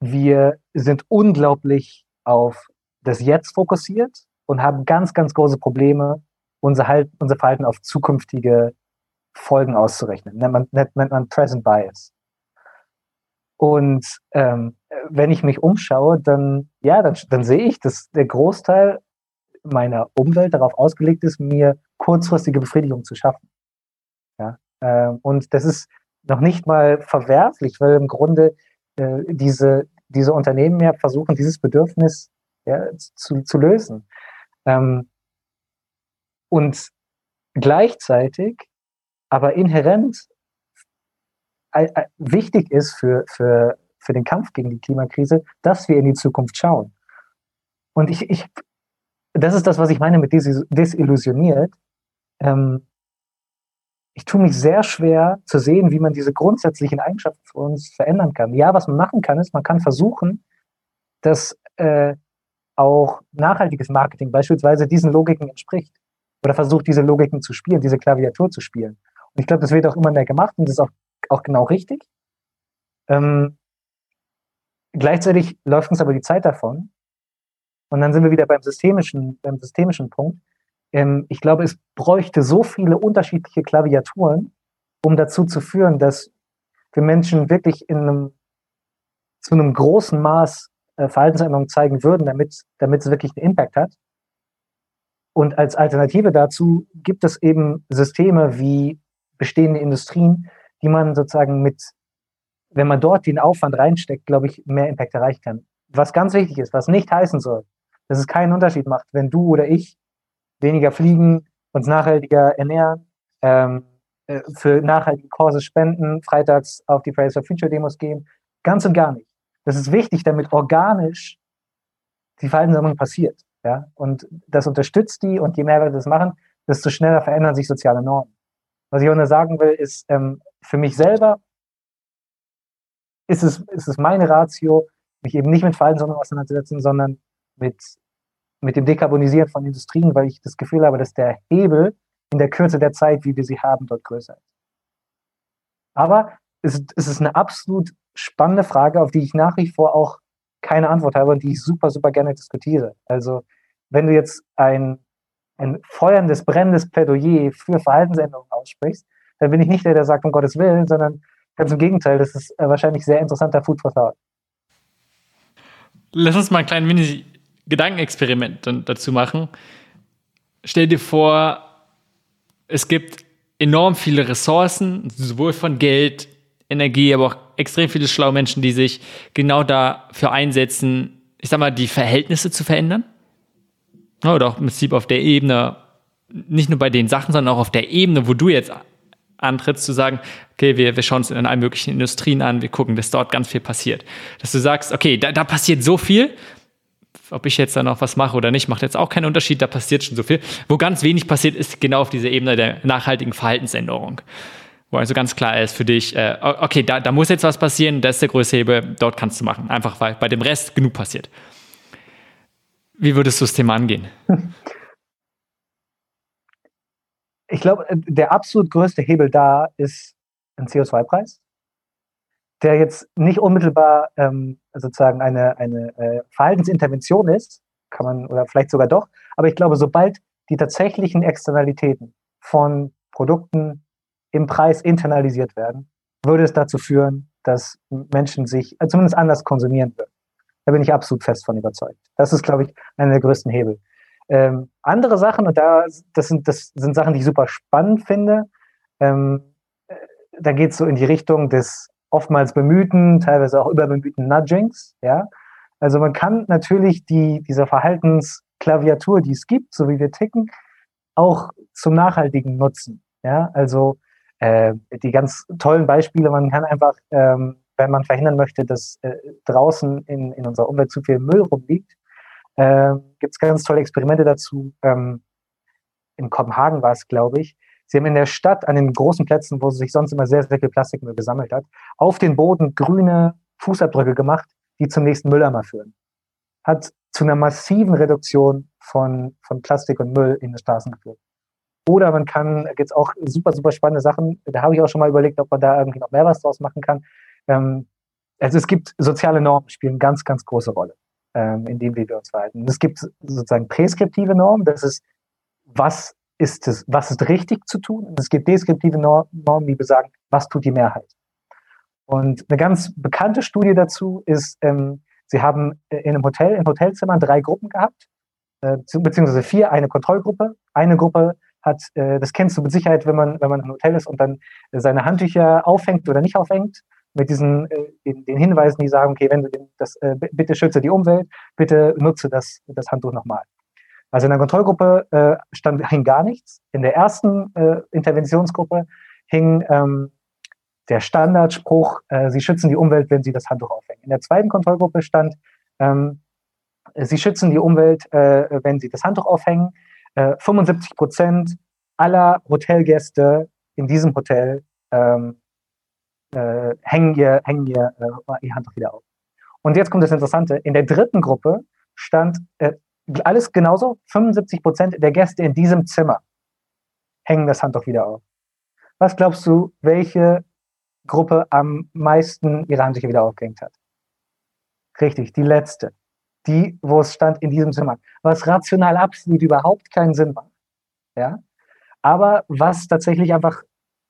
wir sind unglaublich auf das Jetzt fokussiert und haben ganz, ganz große Probleme unser Verhalten auf zukünftige Folgen auszurechnen. Nennt man Present Bias. Und wenn ich mich umschaue, dann sehe ich, dass der Großteil meiner Umwelt darauf ausgelegt ist, mir kurzfristige Befriedigung zu schaffen. Ja? Und das ist noch nicht mal verwerflich, weil im Grunde diese Unternehmen ja versuchen, dieses Bedürfnis zu lösen. Und gleichzeitig, aber inhärent wichtig ist für den Kampf gegen die Klimakrise, dass wir in die Zukunft schauen. Und das ist das, was ich meine mit desillusioniert. Ich tue mich sehr schwer zu sehen, wie man diese grundsätzlichen Eigenschaften für uns verändern kann. Ja, was man machen kann, ist, man kann versuchen, dass auch nachhaltiges Marketing beispielsweise diesen Logiken entspricht oder versucht, diese Logiken zu spielen, diese Klaviatur zu spielen. Und ich glaube, das wird auch immer mehr gemacht und das ist auch genau richtig. Gleichzeitig läuft uns aber die Zeit davon. Und dann sind wir wieder beim systemischen Punkt. Ich glaube, es bräuchte so viele unterschiedliche Klaviaturen, um dazu zu führen, dass wir Menschen wirklich zu einem großen Maß Verhaltensänderungen zeigen würden, damit es wirklich einen Impact hat. Und als Alternative dazu gibt es eben Systeme wie bestehende Industrien, die man sozusagen wenn man dort den Aufwand reinsteckt, glaube ich, mehr Impact erreichen kann. Was ganz wichtig ist, was nicht heißen soll, dass es keinen Unterschied macht, wenn du oder ich weniger fliegen, uns nachhaltiger ernähren, für nachhaltige Kurse spenden, freitags auf die Fridays for Future Demos gehen, ganz und gar nicht. Das ist wichtig, damit organisch die Verhaltensänderung passiert. Ja? Und das unterstützt die, und je mehr wir das machen, desto schneller verändern sich soziale Normen. Was ich auch nur sagen will, ist, für mich selber ist es meine Ratio, mich eben nicht mit Verhaltensänderungen auseinanderzusetzen, sondern mit dem Dekarbonisieren von Industrien, weil ich das Gefühl habe, dass der Hebel in der Kürze der Zeit, wie wir sie haben, dort größer ist. Aber es ist eine absolut spannende Frage, auf die ich nach wie vor auch keine Antwort habe und die ich super, super gerne diskutiere. Also wenn du jetzt ein feuerndes, brennendes Plädoyer für Verhaltensänderungen aussprichst, dann bin ich nicht der, der sagt, um Gottes Willen, sondern ganz im Gegenteil, das ist wahrscheinlich sehr interessanter Food for Thought. Lass uns mal ein kleines Mini-Gedankenexperiment dazu machen. Stell dir vor, es gibt enorm viele Ressourcen, sowohl von Geld, Energie, aber auch extrem viele schlaue Menschen, die sich genau dafür einsetzen, ich sag mal, die Verhältnisse zu verändern. Oder auch im Prinzip auf der Ebene, nicht nur bei den Sachen, sondern auch auf der Ebene, wo du jetzt antrittst, zu sagen, okay, wir schauen uns in allen möglichen Industrien an, wir gucken, dass dort ganz viel passiert. Dass du sagst, okay, da passiert so viel, ob ich jetzt da noch was mache oder nicht, macht jetzt auch keinen Unterschied, da passiert schon so viel. Wo ganz wenig passiert, ist genau auf dieser Ebene der nachhaltigen Verhaltensänderung. Wo also ganz klar ist für dich, okay, da muss jetzt was passieren, das ist der größte Hebel, dort kannst du machen. Einfach, weil bei dem Rest genug passiert. Wie würdest du das Thema angehen? Ich glaube, der absolut größte Hebel da ist ein CO2-Preis, der jetzt nicht unmittelbar sozusagen eine Verhaltensintervention ist, kann man, oder vielleicht sogar doch, aber ich glaube, sobald die tatsächlichen Externalitäten von Produkten im Preis internalisiert werden, würde es dazu führen, dass Menschen sich zumindest anders konsumieren würden. Da bin ich absolut fest von überzeugt. Das ist, glaube ich, einer der größten Hebel. Andere Sachen, und das sind Sachen, die ich super spannend finde, da geht es so in die Richtung des oftmals bemühten, teilweise auch überbemühten Nudgings. Ja? Also man kann natürlich diese Verhaltensklaviatur, die es gibt, so wie wir ticken, auch zum Nachhaltigen nutzen. Ja? Also die ganz tollen Beispiele, man kann einfach... wenn man verhindern möchte, dass draußen in unserer Umwelt zu viel Müll rumliegt, gibt es ganz tolle Experimente dazu. In Kopenhagen war es, glaube ich. Sie haben in der Stadt an den großen Plätzen, wo sich sonst immer sehr, sehr viel Plastikmüll gesammelt hat, auf den Boden grüne Fußabdrücke gemacht, die zum nächsten Mülleimer führen. Hat zu einer massiven Reduktion von Plastik und Müll in den Straßen geführt. Oder man kann, da gibt es auch super, super spannende Sachen, da habe ich auch schon mal überlegt, ob man da irgendwie noch mehr was draus machen kann. Also es gibt soziale Normen, spielen eine ganz, ganz große Rolle, in dem, wie wir uns verhalten. Es gibt sozusagen präskriptive Normen, das ist, was was ist richtig zu tun? Es gibt deskriptive Normen, die besagen, was tut die Mehrheit? Und eine ganz bekannte Studie dazu ist, sie haben in einem Hotel, in Hotelzimmern 3 Gruppen gehabt, beziehungsweise 4, eine Kontrollgruppe. Eine Gruppe hat, das kennst du mit Sicherheit, wenn man im Hotel ist und dann seine Handtücher aufhängt oder nicht aufhängt, mit diesen den Hinweisen, die sagen, okay, wenn du bitte schütze die Umwelt, bitte nutze das Handtuch nochmal. Also in der Kontrollgruppe hing gar nichts. In der ersten Interventionsgruppe hing der Standardspruch, Sie schützen die Umwelt, wenn Sie das Handtuch aufhängen. In der zweiten Kontrollgruppe stand, Sie schützen die Umwelt, wenn Sie das Handtuch aufhängen. 75% aller Hotelgäste in diesem Hotel hängen ihr Handtuch wieder auf. Und jetzt kommt das Interessante. In der dritten Gruppe stand alles genauso, 75% der Gäste in diesem Zimmer hängen das Handtuch wieder auf. Was glaubst du, welche Gruppe am meisten ihre Handtücher wieder aufgehängt hat? Richtig, die letzte. Die, wo es stand, in diesem Zimmer. Was rational absolut überhaupt keinen Sinn macht. Ja? Aber was tatsächlich einfach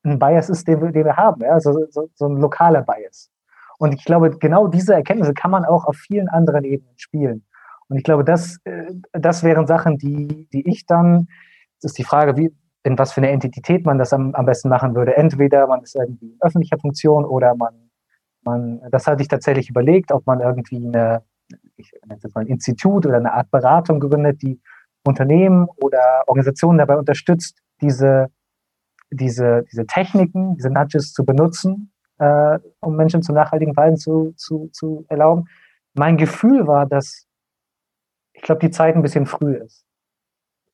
ein Bias ist, den wir haben. Ja? So ein lokaler Bias. Und ich glaube, genau diese Erkenntnisse kann man auch auf vielen anderen Ebenen spielen. Und ich glaube, das wären Sachen, die ich dann, das ist die Frage, in was für eine Entität man das am besten machen würde. Entweder man ist irgendwie in öffentlicher Funktion oder man, das hatte ich tatsächlich überlegt, ob man irgendwie ein Institut oder eine Art Beratung gründet, die Unternehmen oder Organisationen dabei unterstützt, diese Techniken, diese Nudges zu benutzen, um Menschen zum nachhaltigen Verhalten zu erlauben. Mein Gefühl war, dass ich glaube, die Zeit ein bisschen früh ist.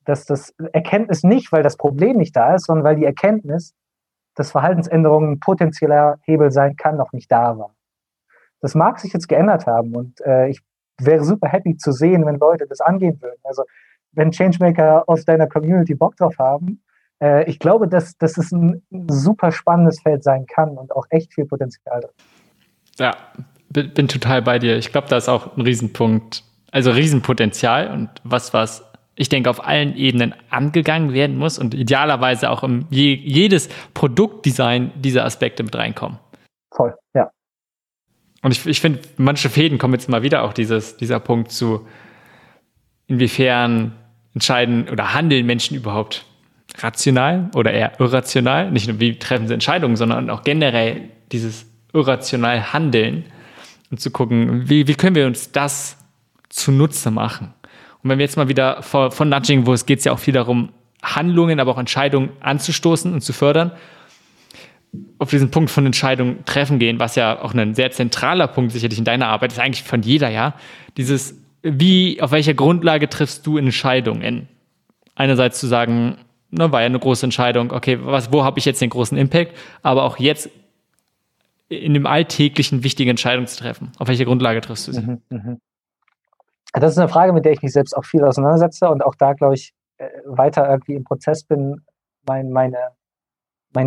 Dass das Erkenntnis nicht, weil das Problem nicht da ist, sondern weil die Erkenntnis, dass Verhaltensänderungen ein potenzieller Hebel sein kann, noch nicht da war. Das mag sich jetzt geändert haben und ich wäre super happy zu sehen, wenn Leute das angehen würden. Also wenn Changemaker aus deiner Community Bock drauf haben, ich glaube, dass es ein super spannendes Feld sein kann und auch echt viel Potenzial drin. Ja, bin total bei dir. Ich glaube, da ist auch ein Riesenpunkt, also Riesenpotenzial und was ich denke, auf allen Ebenen angegangen werden muss und idealerweise auch in jedes Produktdesign diese Aspekte mit reinkommen. Voll, ja. Und ich finde, manche Fäden kommen jetzt mal wieder auch dieser Punkt zu, inwiefern entscheiden oder handeln Menschen überhaupt rational oder eher irrational? Nicht nur, wie treffen sie Entscheidungen, sondern auch generell dieses irrational Handeln und zu gucken, wie können wir uns das zunutze machen? Und wenn wir jetzt mal wieder von Nudging, wo es geht ja auch viel darum, Handlungen, aber auch Entscheidungen anzustoßen und zu fördern, auf diesen Punkt von Entscheidungen treffen gehen, was ja auch ein sehr zentraler Punkt sicherlich in deiner Arbeit ist, eigentlich von jeder, ja, dieses, auf welcher Grundlage triffst du Entscheidungen? Einerseits zu sagen, na, war ja eine große Entscheidung, okay, wo habe ich jetzt den großen Impact, aber auch jetzt in dem Alltäglichen wichtige Entscheidungen zu treffen. Auf welcher Grundlage triffst du sie? Das ist eine Frage, mit der ich mich selbst auch viel auseinandersetze und auch da, glaube ich, weiter irgendwie im Prozess bin, meinen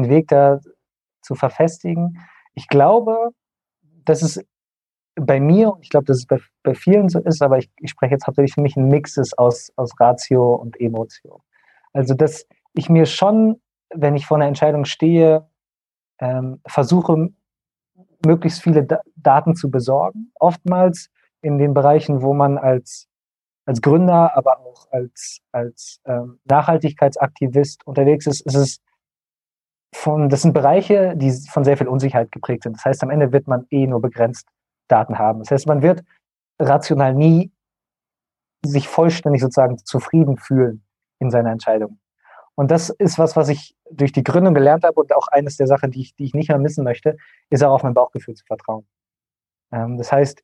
Weg da zu verfestigen. Ich glaube, dass es bei mir, und ich glaube, dass es bei vielen so ist, aber ich spreche jetzt hauptsächlich für mich, ein Mix ist aus Ratio und Emotion. Also, dass ich mir schon, wenn ich vor einer Entscheidung stehe, versuche, möglichst viele Daten zu besorgen. Oftmals in den Bereichen, wo man als Gründer, aber auch als Nachhaltigkeitsaktivist unterwegs ist, das sind Bereiche, die von sehr viel Unsicherheit geprägt sind. Das heißt, am Ende wird man nur begrenzt Daten haben. Das heißt, man wird rational nie sich vollständig sozusagen zufrieden fühlen in seiner Entscheidung. Und das ist was ich durch die Gründung gelernt habe und auch eines der Sachen, die ich nicht mehr missen möchte, ist auch auf mein Bauchgefühl zu vertrauen. Das heißt,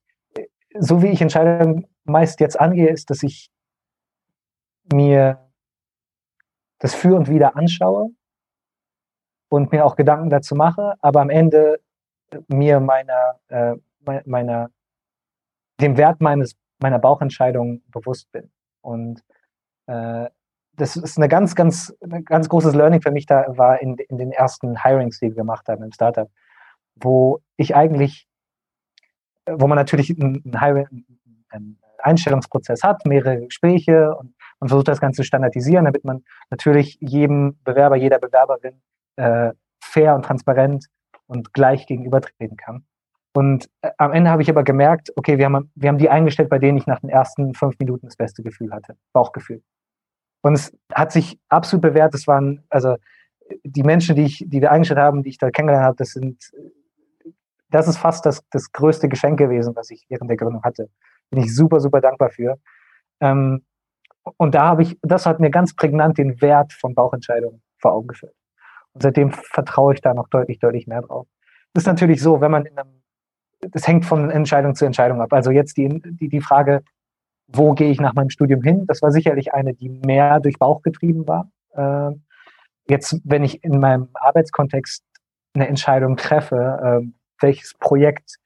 so wie ich Entscheidungen meist jetzt angehe, ist, dass ich mir das Für und Wider anschaue und mir auch Gedanken dazu mache, aber am Ende mir dem Wert meiner Bauchentscheidung bewusst bin. Und das ist ein ganz großes Learning für mich, da war in den ersten Hirings, die wir gemacht haben im Startup, wo man natürlich einen Einstellungsprozess hat, mehrere Gespräche und und versucht das Ganze zu standardisieren, damit man natürlich jedem Bewerber, jeder Bewerberin fair und transparent und gleich gegenübertreten kann. Und am Ende habe ich aber gemerkt, okay, wir haben die eingestellt, bei denen ich nach den ersten 5 Minuten das beste Gefühl hatte, Bauchgefühl. Und es hat sich absolut bewährt. Das waren, also die Menschen, die wir eingestellt haben, die ich da kennengelernt habe, das ist fast das größte Geschenk gewesen, was ich während der Gründung hatte. Bin ich super, super dankbar für. Und das hat mir ganz prägnant den Wert von Bauchentscheidungen vor Augen geführt. Und seitdem vertraue ich da noch deutlich, deutlich mehr drauf. Das ist natürlich so, wenn man das hängt von Entscheidung zu Entscheidung ab. Also jetzt die Frage, wo gehe ich nach meinem Studium hin? Das war sicherlich eine, die mehr durch Bauch getrieben war. Jetzt, wenn ich in meinem Arbeitskontext eine Entscheidung treffe, welches Projekt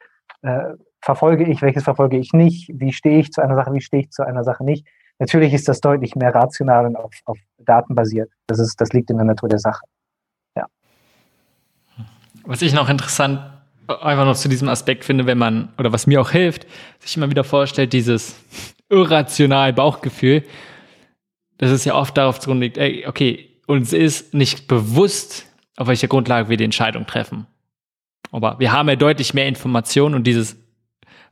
verfolge ich, welches verfolge ich nicht, wie stehe ich zu einer Sache, wie stehe ich zu einer Sache nicht, natürlich ist das deutlich mehr rational und auf Daten basiert. Das liegt in der Natur der Sache. Ja. Was ich noch interessant einfach noch zu diesem Aspekt finde, wenn man, oder was mir auch hilft, sich immer wieder vorstellt, dieses irrationale Bauchgefühl, das ist ja oft darauf zugrunde liegt, ey, okay, uns ist nicht bewusst, auf welcher Grundlage wir die Entscheidung treffen. Aber wir haben ja deutlich mehr Informationen und dieses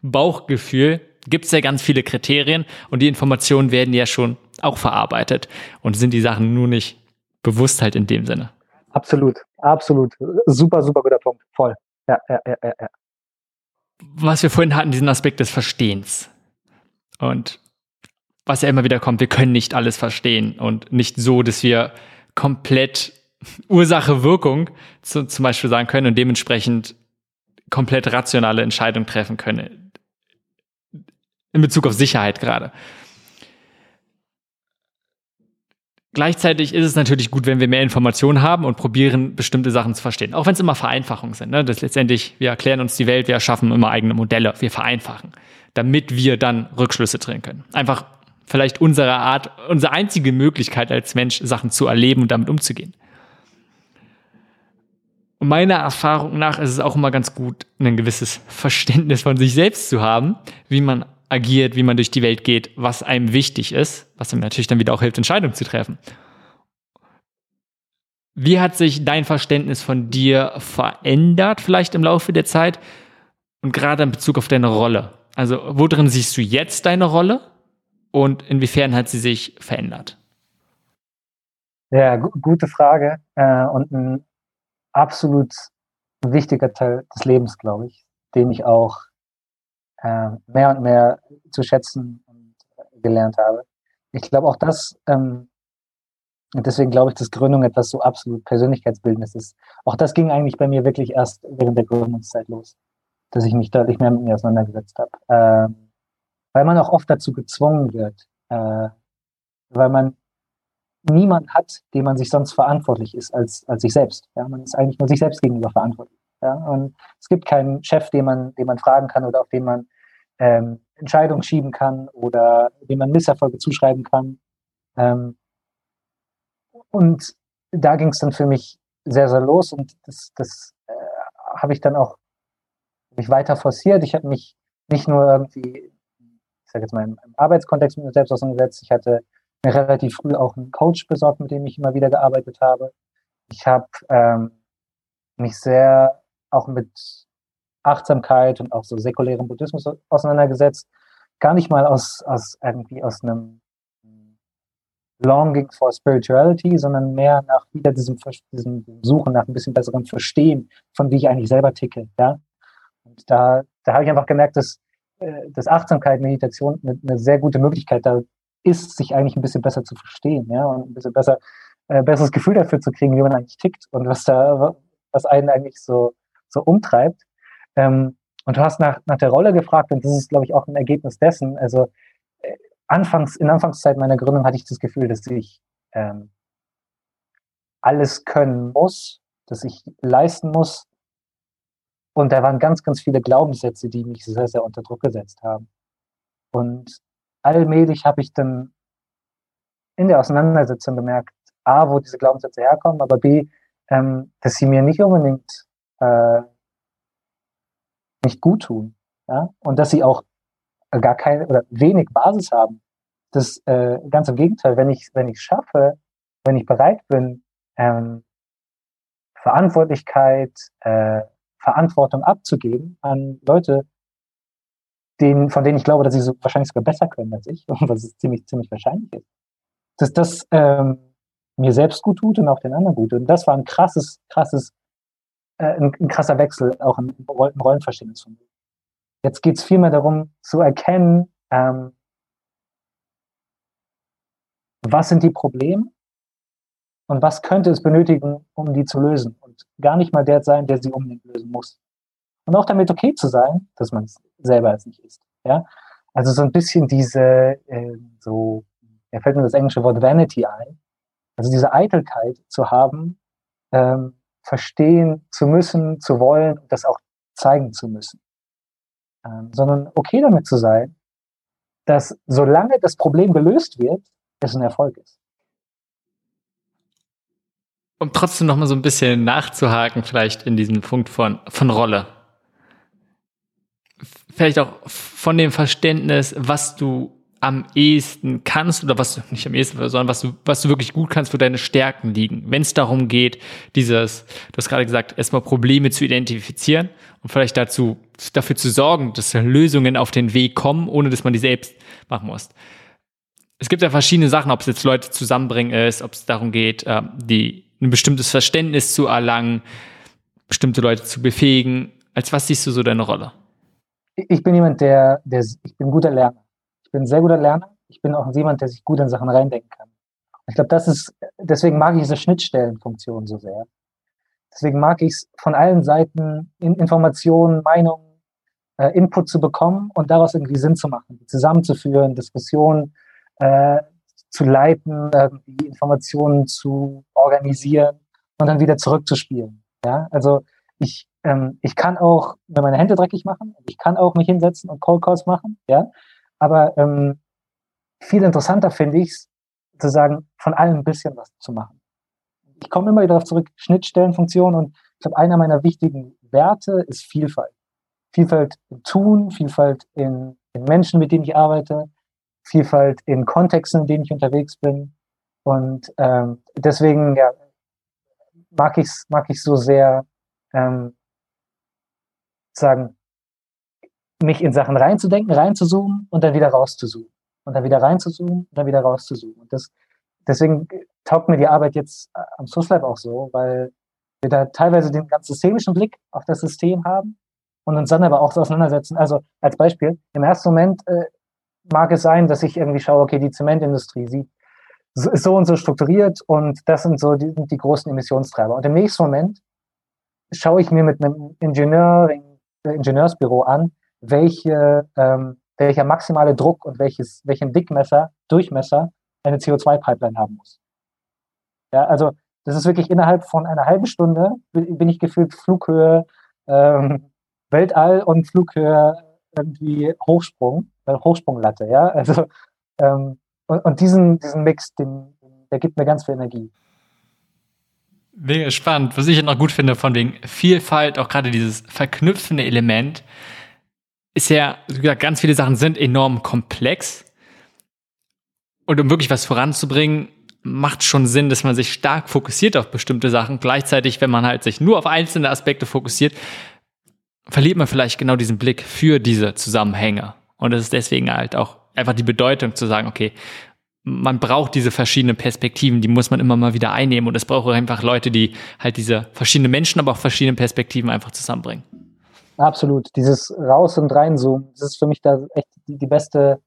Bauchgefühl gibt es ja ganz viele Kriterien und die Informationen werden ja schon auch verarbeitet und sind die Sachen nur nicht bewusst halt in dem Sinne. Absolut, absolut. Super, super guter Punkt. Voll. Ja. Was wir vorhin hatten, diesen Aspekt des Verstehens und was ja immer wieder kommt, wir können nicht alles verstehen und nicht so, dass wir komplett Ursache-Wirkung zum Beispiel sagen können und dementsprechend komplett rationale Entscheidungen treffen können in Bezug auf Sicherheit gerade. Gleichzeitig ist es natürlich gut, wenn wir mehr Informationen haben und probieren, bestimmte Sachen zu verstehen. Auch wenn es immer Vereinfachungen sind. Ne? Das letztendlich, wir erklären uns die Welt, wir erschaffen immer eigene Modelle, wir vereinfachen, damit wir dann Rückschlüsse drehen können. Einfach vielleicht unsere einzige Möglichkeit als Mensch, Sachen zu erleben und damit umzugehen. Und meiner Erfahrung nach ist es auch immer ganz gut, ein gewisses Verständnis von sich selbst zu haben, wie man agiert, wie man durch die Welt geht, was einem wichtig ist, was einem natürlich dann wieder auch hilft, Entscheidungen zu treffen. Wie hat sich dein Verständnis von dir verändert, vielleicht im Laufe der Zeit und gerade in Bezug auf deine Rolle? Also, worin siehst du jetzt deine Rolle und inwiefern hat sie sich verändert? Ja, gute Frage und ein absolut wichtiger Teil des Lebens, glaube ich, den ich auch mehr und mehr zu schätzen und gelernt habe. Ich glaube auch das, deswegen glaube ich, dass Gründung etwas so absolut Persönlichkeitsbildendes ist. Auch das ging eigentlich bei mir wirklich erst während der Gründungszeit los, dass ich mich deutlich mehr mit mir auseinandergesetzt habe. Weil man auch oft dazu gezwungen wird, weil man niemanden hat, dem man sich sonst verantwortlich ist als sich selbst. Ja? Man ist eigentlich nur sich selbst gegenüber verantwortlich. Ja, und es gibt keinen Chef, den man fragen kann oder auf den man Entscheidungen schieben kann oder dem man Misserfolge zuschreiben kann. Und da ging es dann für mich sehr, sehr los und das habe ich dann auch mich weiter forciert. Ich habe mich nicht nur irgendwie, ich sage jetzt mal, im Arbeitskontext mit mir selbst auseinandergesetzt. Ich hatte mir relativ früh auch einen Coach besorgt, mit dem ich immer wieder gearbeitet habe. Ich habe mich sehr auch mit Achtsamkeit und auch so säkulärem Buddhismus auseinandergesetzt, gar nicht mal aus einem Longing for Spirituality, sondern mehr nach wieder diesem Suchen nach ein bisschen besserem Verstehen von wie ich eigentlich selber ticke, ja. Und da habe ich einfach gemerkt, dass Achtsamkeit, Meditation eine sehr gute Möglichkeit da ist, sich eigentlich ein bisschen besser zu verstehen, ja, und ein bisschen besseres Gefühl dafür zu kriegen, wie man eigentlich tickt und was einen eigentlich so umtreibt. Und du hast nach der Rolle gefragt und das ist, glaube ich, auch ein Ergebnis dessen. Also in Anfangszeit meiner Gründung hatte ich das Gefühl, dass ich alles können muss, dass ich leisten muss. Und da waren ganz, ganz viele Glaubenssätze, die mich sehr, sehr unter Druck gesetzt haben. Und allmählich habe ich dann in der Auseinandersetzung gemerkt, A, wo diese Glaubenssätze herkommen, aber B, dass sie mir nicht unbedingt nicht gut tun, ja? Und dass sie auch gar keine oder wenig Basis haben. Das ganz im Gegenteil, wenn ich schaffe, wenn ich bereit bin, Verantwortung abzugeben an Leute, von denen ich glaube, dass sie so wahrscheinlich sogar besser können als ich, und was es ziemlich wahrscheinlich ist, dass das mir selbst gut tut und auch den anderen gut tut. Und das war ein krasser Wechsel, auch ein Rollenverständnis von mir. Jetzt geht es vielmehr darum, zu erkennen, was sind die Probleme und was könnte es benötigen, um die zu lösen, und gar nicht mal der sein, der sie unbedingt lösen muss. Und auch damit okay zu sein, dass man es selber als nicht ist. Ja? Also so ein bisschen diese, da fällt mir das englische Wort Vanity ein, also diese Eitelkeit zu haben, verstehen zu müssen, zu wollen und das auch zeigen zu müssen. Sondern okay damit zu sein, dass solange das Problem gelöst wird, es ein Erfolg ist. Um trotzdem nochmal so ein bisschen nachzuhaken, vielleicht in diesem Punkt von Rolle. Vielleicht auch von dem Verständnis, was du am ehesten kannst, oder was du nicht am ehesten, sondern was du wirklich gut kannst, wo deine Stärken liegen. Wenn es darum geht, du hast gerade gesagt, erstmal Probleme zu identifizieren und vielleicht dafür zu sorgen, dass Lösungen auf den Weg kommen, ohne dass man die selbst machen muss. Es gibt ja verschiedene Sachen, ob es jetzt Leute zusammenbringen ist, ob es darum geht, ein bestimmtes Verständnis zu erlangen, bestimmte Leute zu befähigen. Als was siehst du so deine Rolle? Ich bin jemand, ich bin ein guter Lerner. Ich bin ein sehr guter Lerner. Ich bin auch jemand, der sich gut in Sachen reindenken kann. Ich glaube, deswegen mag ich diese Schnittstellenfunktion so sehr. Deswegen mag ich es, von allen Seiten Informationen, Meinungen, Input zu bekommen und daraus irgendwie Sinn zu machen, zusammenzuführen, Diskussionen zu leiten, die Informationen zu organisieren und dann wieder zurückzuspielen. Ja? Also ich kann auch mir meine Hände dreckig machen, ich kann auch mich hinsetzen und Cold Calls machen, ja? Aber viel interessanter finde ich es, zu sagen, von allem ein bisschen was zu machen. Ich komme immer wieder darauf zurück, Schnittstellenfunktion, und ich glaube, einer meiner wichtigen Werte ist Vielfalt. Vielfalt im Tun, Vielfalt in Menschen, mit denen ich arbeite, Vielfalt in Kontexten, in denen ich unterwegs bin. Und deswegen mag ich so sehr, sagen, mich in Sachen reinzudenken, reinzuzoomen und dann wieder rauszuzoomen. Und dann wieder reinzuzoomen und dann wieder rauszuzoomen. Und deswegen taugt mir die Arbeit jetzt am SUS-Lab auch so, weil wir da teilweise den ganz systemischen Blick auf das System haben und uns dann aber auch so auseinandersetzen. Also als Beispiel, im ersten Moment mag es sein, dass ich irgendwie schaue, okay, die Zementindustrie ist so und so strukturiert und das sind so die großen Emissionstreiber. Und im nächsten Moment schaue ich mir mit einem Ingenieursbüro an, welcher maximale Druck und welchen Durchmesser eine CO2-Pipeline haben muss. Ja, also das ist wirklich innerhalb von einer halben Stunde bin ich gefühlt Flughöhe, Weltall und Flughöhe irgendwie Hochsprunglatte, ja, also und diesen Mix, der gibt mir ganz viel Energie. Mega spannend, was ich noch gut finde von wegen Vielfalt, auch gerade dieses verknüpfende Element, ist ja, wie gesagt, ganz viele Sachen sind enorm komplex und um wirklich was voranzubringen, macht schon Sinn, dass man sich stark fokussiert auf bestimmte Sachen. Gleichzeitig, wenn man halt sich nur auf einzelne Aspekte fokussiert, verliert man vielleicht genau diesen Blick für diese Zusammenhänge. Und das ist deswegen halt auch einfach die Bedeutung zu sagen, okay, man braucht diese verschiedenen Perspektiven, die muss man immer mal wieder einnehmen. Und es braucht einfach Leute, die halt diese verschiedenen Menschen, aber auch verschiedene Perspektiven einfach zusammenbringen. Absolut. Dieses Raus- und Reinzoomen, das ist für mich da echt die beste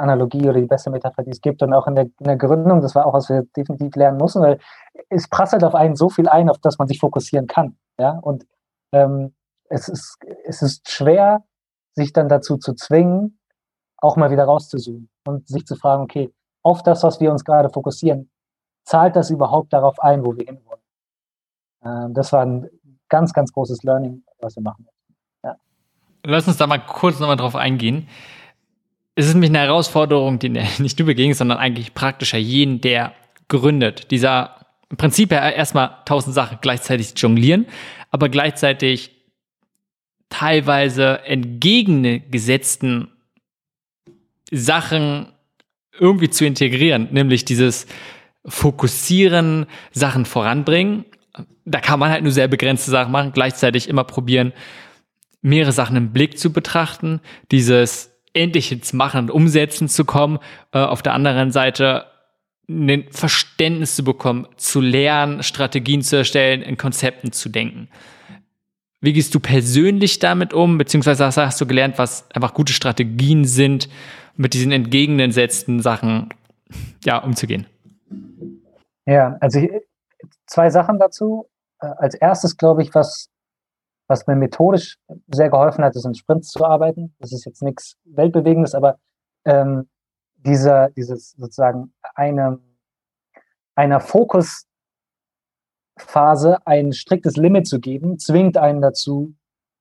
Analogie oder die beste Metapher, die es gibt. Und auch in der Gründung, das war auch, was wir definitiv lernen mussten, weil es prasselt auf einen so viel ein, auf das man sich fokussieren kann. Ja? Und es ist schwer, sich dann dazu zu zwingen, auch mal wieder rauszuzoomen und sich zu fragen, okay, auf das, was wir uns gerade fokussieren, zahlt das überhaupt darauf ein, wo wir hinwollen? Das war ein ganz, ganz großes Learning, was wir machen. Ja. Lass uns da mal kurz nochmal drauf eingehen. Es ist nämlich eine Herausforderung, die nicht nur begegnest, sondern eigentlich praktischer jeden, der gründet. Dieser im Prinzip ja erstmal 1000 Sachen gleichzeitig jonglieren, aber gleichzeitig teilweise entgegengesetzten Sachen irgendwie zu integrieren, nämlich dieses Fokussieren, Sachen voranbringen. Da kann man halt nur sehr begrenzte Sachen machen, gleichzeitig immer probieren, mehrere Sachen im Blick zu betrachten, dieses endlich ins Machen und Umsetzen zu kommen, auf der anderen Seite ein Verständnis zu bekommen, zu lernen, Strategien zu erstellen, in Konzepten zu denken. Wie gehst du persönlich damit um, beziehungsweise hast du gelernt, was einfach gute Strategien sind, mit diesen entgegengesetzten Sachen umzugehen? Ja, also zwei Sachen dazu. Als erstes glaube ich, was mir methodisch sehr geholfen hat, ist in Sprints zu arbeiten. Das ist jetzt nichts Weltbewegendes, aber dieses sozusagen einer Fokusphase ein striktes Limit zu geben, zwingt einen dazu,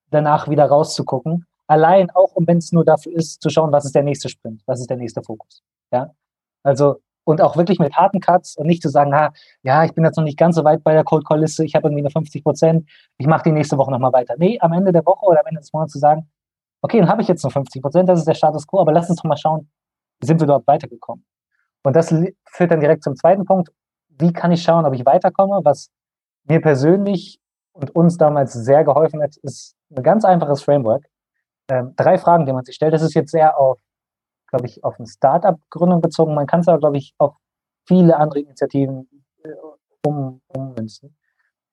danach wieder rauszugucken. Allein auch, wenn es nur dafür ist, zu schauen, was ist der nächste Sprint, was ist der nächste Fokus. Ja, also und auch wirklich mit harten Cuts und nicht zu sagen, ich bin jetzt noch nicht ganz so weit bei der Cold-Call-Liste, ich habe irgendwie nur 50%, ich mache die nächste Woche nochmal weiter. Nee, am Ende der Woche oder am Ende des Monats zu sagen, okay, dann habe ich jetzt nur 50%, das ist der Status quo, aber lass uns doch mal schauen, sind wir dort weitergekommen? Und das führt dann direkt zum zweiten Punkt, wie kann ich schauen, ob ich weiterkomme? Was mir persönlich und uns damals sehr geholfen hat, ist ein ganz einfaches Framework. 3 Fragen, die man sich stellt. Das ist jetzt sehr auf eine Start-up-Gründung bezogen. Man kann es aber, glaube ich, auf viele andere Initiativen ummünzen.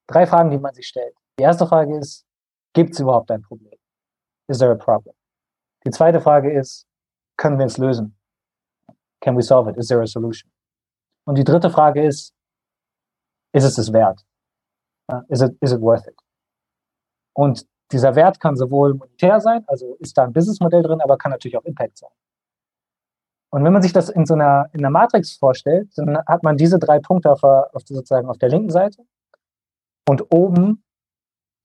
3 Fragen, die man sich stellt. Die erste Frage ist, gibt es überhaupt ein Problem? Is there a problem? Die zweite Frage ist, können wir es lösen? Can we solve it? Is there a solution? Und die dritte Frage ist, ist es das wert? Is it worth it? Und dieser Wert kann sowohl monetär sein, also ist da ein Businessmodell drin, aber kann natürlich auch Impact sein. Und wenn man sich das in einer Matrix vorstellt, dann hat man diese 3 Punkte sozusagen auf der linken Seite. Und oben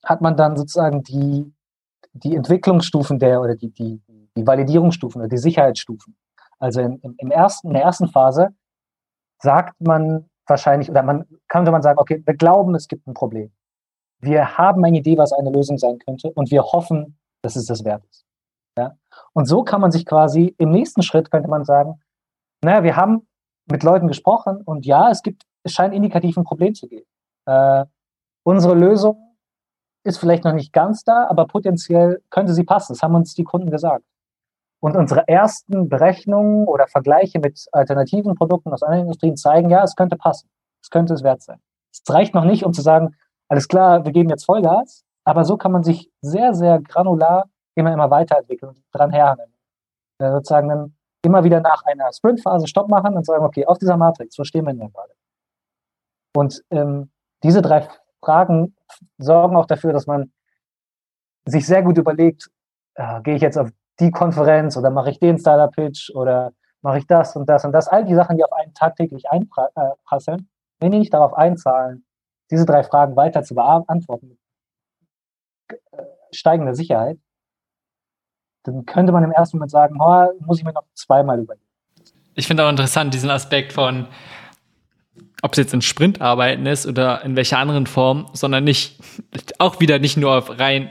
hat man dann sozusagen die Entwicklungsstufen die Validierungsstufen oder die Sicherheitsstufen. Also in der ersten Phase sagt man wahrscheinlich, oder könnte man sagen, okay, wir glauben, es gibt ein Problem. Wir haben eine Idee, was eine Lösung sein könnte, und wir hoffen, dass es das wert ist. Ja? Und so kann man sich quasi, im nächsten Schritt könnte man sagen, wir haben mit Leuten gesprochen und es scheint indikativ ein Problem zu geben. Unsere Lösung ist vielleicht noch nicht ganz da, aber potenziell könnte sie passen. Das haben uns die Kunden gesagt. Und unsere ersten Berechnungen oder Vergleiche mit alternativen Produkten aus anderen Industrien zeigen, es könnte passen. Es könnte es wert sein. Es reicht noch nicht, um zu sagen, alles klar, wir geben jetzt Vollgas, aber so kann man sich sehr, sehr granular immer weiterentwickeln und dran herhangeln. Sozusagen dann immer wieder nach einer Sprintphase Stopp machen und sagen, okay, auf dieser Matrix, wo stehen wir denn gerade? Und diese 3 Fragen sorgen auch dafür, dass man sich sehr gut überlegt, gehe ich jetzt auf die Konferenz oder mache ich den Startup-Pitch oder mache ich das und das und das, all die Sachen, die auf einen tagtäglich einprasseln, wenn die nicht darauf einzahlen, diese 3 Fragen weiter zu beantworten, steigender Sicherheit, dann könnte man im ersten Moment sagen, muss ich mir noch zweimal überlegen. Ich finde auch interessant, diesen Aspekt von, ob es jetzt in Sprintarbeiten ist oder in welcher anderen Form, sondern nicht nur auf rein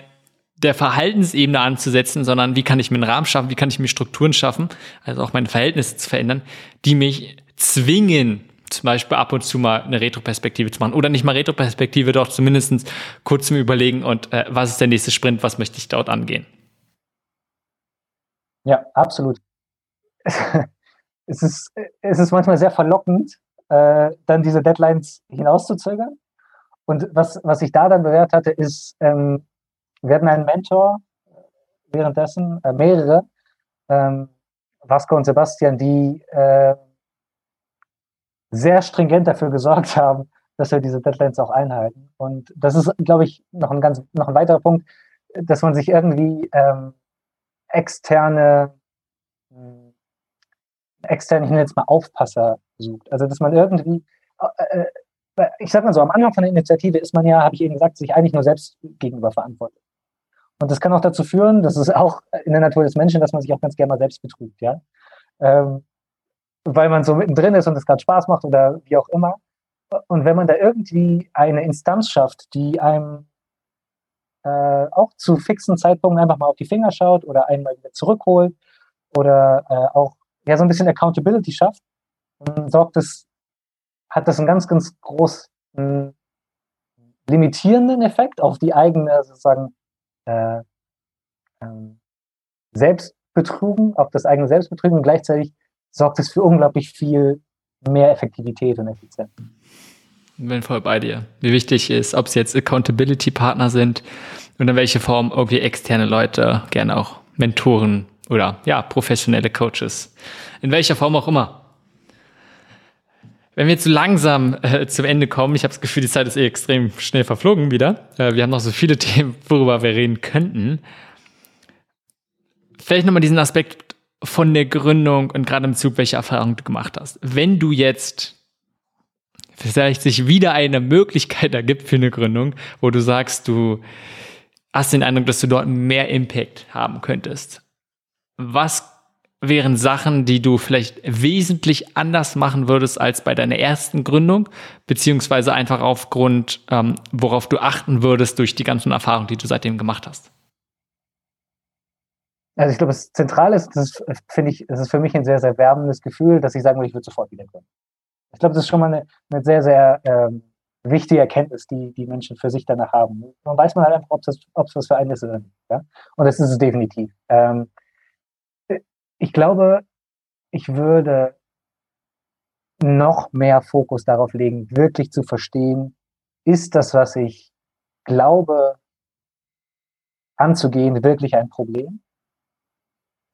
der Verhaltensebene anzusetzen, sondern wie kann ich mir einen Rahmen schaffen, wie kann ich mir Strukturen schaffen, also auch meine Verhältnisse zu verändern, die mich zwingen, zum Beispiel ab und zu mal eine Retroperspektive zu machen oder nicht mal Retroperspektive, doch zumindest kurz zum Überlegen und was ist der nächste Sprint, was möchte ich dort angehen? Ja, absolut. Es ist manchmal sehr verlockend, dann diese Deadlines hinauszuzögern. Und was ich da dann bewährt hatte, ist, wir hatten einen Mentor währenddessen, mehrere, Vasco und Sebastian, die sehr stringent dafür gesorgt haben, dass wir diese Deadlines auch einhalten. Und das ist, glaube ich, noch ein weiterer Punkt, dass man sich irgendwie externe, ich nenne jetzt mal Aufpasser sucht. Also, dass man irgendwie, ich sag mal so, am Anfang von der Initiative ist man habe ich eben gesagt, sich eigentlich nur selbst gegenüber verantwortlich. Und das kann auch dazu führen, das ist auch in der Natur des Menschen, dass man sich auch ganz gerne mal selbst betrügt, ja. Weil man so mittendrin ist und es gerade Spaß macht oder wie auch immer. Und wenn man da irgendwie eine Instanz schafft, die einem auch zu fixen Zeitpunkten einfach mal auf die Finger schaut oder einmal wieder zurückholt oder auch ja so ein bisschen Accountability schafft, sorgt es, hat das einen ganz, ganz großen limitierenden Effekt auf die eigene sozusagen Selbstbetrügen, auf das eigene Selbstbetrügen, und gleichzeitig sorgt es für unglaublich viel mehr Effektivität und Effizienz. Ich bin voll bei dir. Wie wichtig ist, ob es jetzt Accountability-Partner sind und in welche Form irgendwie externe Leute, gerne auch Mentoren oder ja, professionelle Coaches. In welcher Form auch immer. Wenn wir jetzt so langsam zum Ende kommen, ich habe das Gefühl, die Zeit ist extrem schnell verflogen wieder. Wir haben noch so viele Themen, worüber wir reden könnten. Vielleicht nochmal diesen Aspekt von der Gründung und gerade im Zug, welche Erfahrungen du gemacht hast. Wenn du jetzt vielleicht sich wieder eine Möglichkeit ergibt für eine Gründung, wo du sagst, du hast den Eindruck, dass du dort mehr Impact haben könntest. Was wären Sachen, die du vielleicht wesentlich anders machen würdest als bei deiner ersten Gründung, beziehungsweise einfach aufgrund, worauf du achten würdest durch die ganzen Erfahrungen, die du seitdem gemacht hast? Also ich glaube, das Zentrale ist, das ist für mich ein sehr, sehr wärmendes Gefühl, dass ich sagen würde, ich würde sofort wieder gründen. Ich glaube, das ist schon mal eine sehr, sehr wichtige Erkenntnis, die Menschen für sich danach haben. Man weiß man halt einfach, ob es was für einen ist oder nicht. Ja? Und das ist es definitiv. Ich glaube, ich würde noch mehr Fokus darauf legen, wirklich zu verstehen, ist das, was ich glaube, anzugehen, wirklich ein Problem?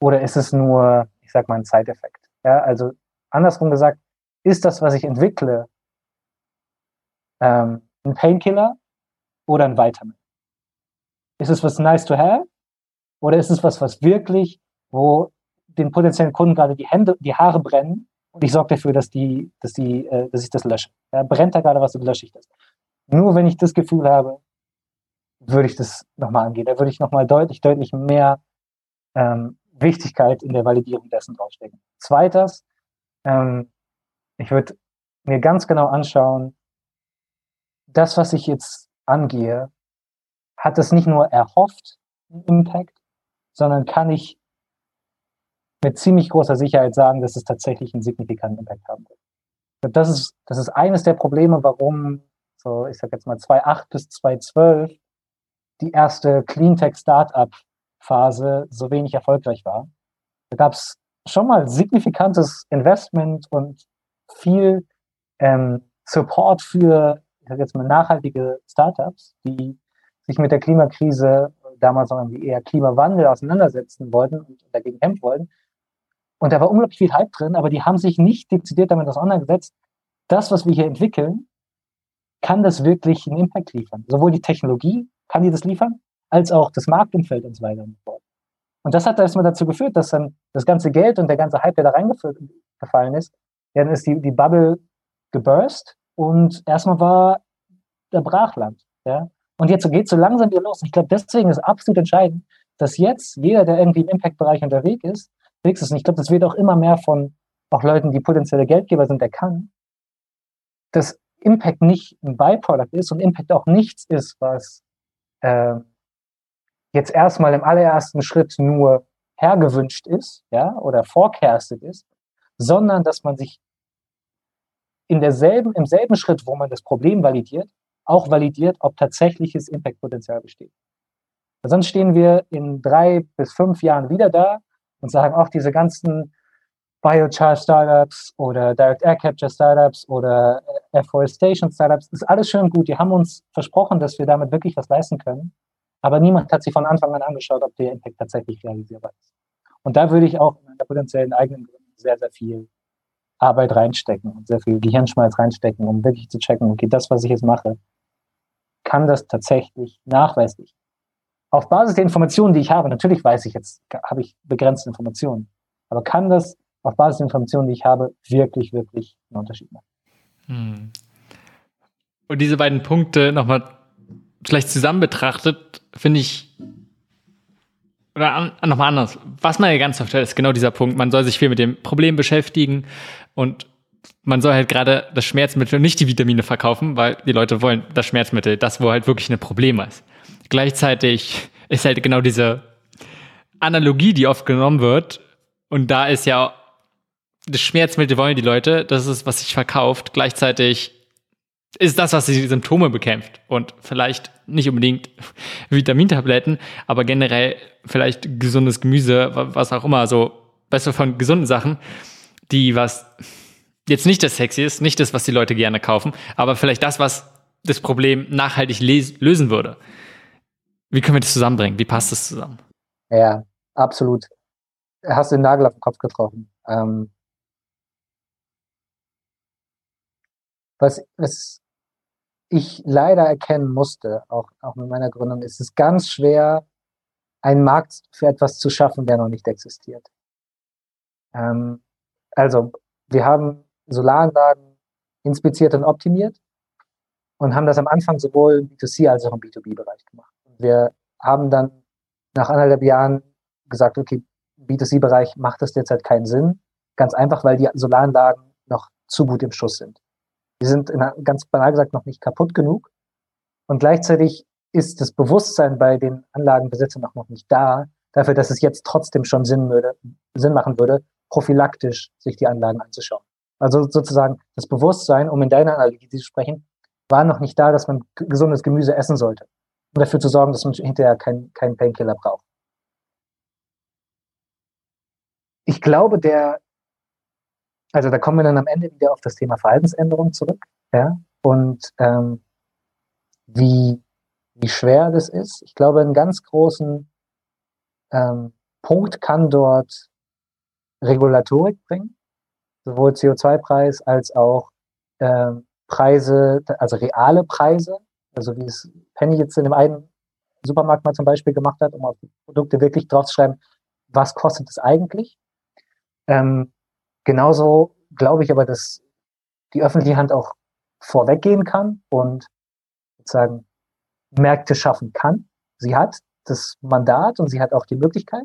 Oder ist es nur, ich sag mal, ein Side-Effekt? Ja, also andersrum gesagt, ist das, was ich entwickle, ein Painkiller oder ein Vitamin? Ist es was nice to have? Oder ist es was wirklich, wo den potenziellen Kunden gerade die Haare brennen und ich sorge dafür, dass ich das lösche. Ja, brennt da gerade was und lösche ich das. Nur wenn ich das Gefühl habe, würde ich das nochmal angehen. Da würde ich nochmal deutlich, deutlich mehr Wichtigkeit in der Validierung dessen draufstecken. Zweitens, ich würde mir ganz genau anschauen, das, was ich jetzt angehe, hat es nicht nur erhofft einen Impact, sondern kann ich mit ziemlich großer Sicherheit sagen, dass es tatsächlich einen signifikanten Impact haben wird. Das ist eines der Probleme, warum, so ich sag jetzt mal 2008 bis 2012, die erste Cleantech-Startup-Phase so wenig erfolgreich war. Da gab es schon mal signifikantes Investment und viel Support für, ich sag jetzt mal, nachhaltige Startups, die sich mit der Klimakrise, damals noch irgendwie eher Klimawandel, auseinandersetzen wollten und dagegen kämpfen wollten. Und da war unglaublich viel Hype drin, aber die haben sich nicht dezidiert damit auseinandergesetzt, das, was wir hier entwickeln, kann das wirklich einen Impact liefern. Sowohl die Technologie, kann die das liefern, als auch das Marktumfeld und so weiter und so fort. Und das hat erstmal dazu geführt, dass dann das ganze Geld und der ganze Hype, der da reingefallen ist, dann ist die Bubble geburst und erstmal war der Brachland. Ja? Und jetzt geht es so langsam wieder los. Ich glaube, deswegen ist absolut entscheidend, dass jetzt jeder, der irgendwie im Impact-Bereich unterwegs ist, und ich glaube, das wird auch immer mehr von auch Leuten, die potenzielle Geldgeber sind, erkannt, dass Impact nicht ein Byproduct ist und Impact auch nichts ist, was jetzt erstmal im allerersten Schritt nur hergewünscht ist, ja, oder forecasted ist, sondern dass man sich im selben Schritt, wo man das Problem validiert, auch validiert, ob tatsächliches Impact-Potenzial besteht. Sonst stehen wir in 3 bis 5 Jahren wieder da und sagen, auch diese ganzen Biochar-Startups oder Direct-Air-Capture-Startups oder Afforestation-Startups, ist alles schön und gut. Die haben uns versprochen, dass wir damit wirklich was leisten können, aber niemand hat sich von Anfang an angeschaut, ob der Impact tatsächlich realisierbar ist. Und da würde ich auch in einer potenziellen eigenen Gründung sehr, sehr viel Arbeit reinstecken und sehr viel Gehirnschmalz reinstecken, um wirklich zu checken, okay, das, was ich jetzt mache, kann das tatsächlich nachweislich. Auf Basis der Informationen, die ich habe, natürlich weiß ich jetzt, habe ich begrenzte Informationen, aber kann das auf Basis der Informationen, die ich habe, wirklich, wirklich einen Unterschied machen. Hm. Und diese beiden Punkte nochmal vielleicht zusammen betrachtet, finde ich, oder nochmal anders, was man ja ganz oft hört, ist genau dieser Punkt, man soll sich viel mit dem Problem beschäftigen und man soll halt gerade das Schmerzmittel und nicht die Vitamine verkaufen, weil die Leute wollen das Schmerzmittel, das, wo halt wirklich ein Problem ist. Gleichzeitig ist halt genau diese Analogie, die oft genommen wird, und da ist ja das Schmerzmittel wollen die Leute, das ist, was sich verkauft. Gleichzeitig ist das, was die Symptome bekämpft. Und vielleicht nicht unbedingt Vitamintabletten, aber generell vielleicht gesundes Gemüse, was auch immer, so besser von gesunden Sachen, die was jetzt nicht das Sexy ist, nicht das, was die Leute gerne kaufen, aber vielleicht das, was das Problem nachhaltig lösen würde. Wie können wir das zusammenbringen? Wie passt das zusammen? Ja, absolut. Hast du den Nagel auf den Kopf getroffen. Was ich leider erkennen musste, auch mit meiner Gründung, ist es ganz schwer, einen Markt für etwas zu schaffen, der noch nicht existiert. Also, wir haben Solaranlagen inspiziert und optimiert und haben das am Anfang sowohl im B2C als auch im B2B-Bereich gemacht. Und wir haben dann nach 1,5 Jahren gesagt, okay, B2C-Bereich macht das derzeit keinen Sinn. Ganz einfach, weil die Solaranlagen noch zu gut im Schuss sind. Die sind ganz banal gesagt noch nicht kaputt genug. Und gleichzeitig ist das Bewusstsein bei den Anlagenbesitzern auch noch nicht da, dafür, dass es jetzt trotzdem schon Sinn machen würde, prophylaktisch sich die Anlagen anzuschauen. Also sozusagen das Bewusstsein, um in deiner Analogie zu sprechen, war noch nicht da, dass man gesundes Gemüse essen sollte, um dafür zu sorgen, dass man hinterher keinen Painkiller braucht. Ich glaube, also da kommen wir dann am Ende wieder auf das Thema Verhaltensänderung zurück, ja, und wie schwer das ist. Ich glaube, einen ganz großen Punkt kann dort Regulatorik bringen, sowohl CO2-Preis als auch Preise, also reale Preise, also wie es Penny jetzt in dem einen Supermarkt mal zum Beispiel gemacht hat, um auf die Produkte wirklich draufzuschreiben, was kostet es eigentlich. Genauso glaube ich aber, dass die öffentliche Hand auch vorweggehen kann und sozusagen Märkte schaffen kann. Sie hat das Mandat und sie hat auch die Möglichkeit.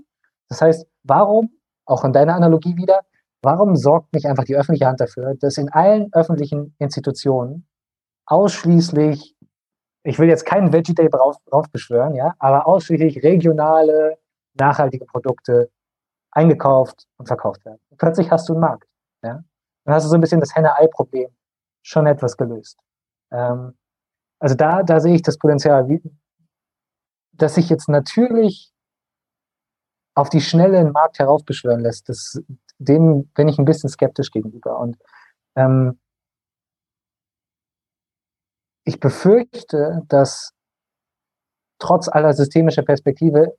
Das heißt, warum, auch in deiner Analogie wieder, warum sorgt nicht einfach die öffentliche Hand dafür, dass in allen öffentlichen Institutionen ausschließlich, ich will jetzt keinen Veggie Day draufbeschwören, ja, aber ausschließlich regionale, nachhaltige Produkte eingekauft und verkauft werden. Und plötzlich hast du einen Markt. Ja? Dann hast du so ein bisschen das Henne-Ei-Problem schon etwas gelöst. Also da sehe ich das Potenzial, dass sich jetzt natürlich auf die Schnelle einen Markt heraufbeschwören lässt. Dem bin ich ein bisschen skeptisch gegenüber. Und ich befürchte, dass trotz aller systemischer Perspektive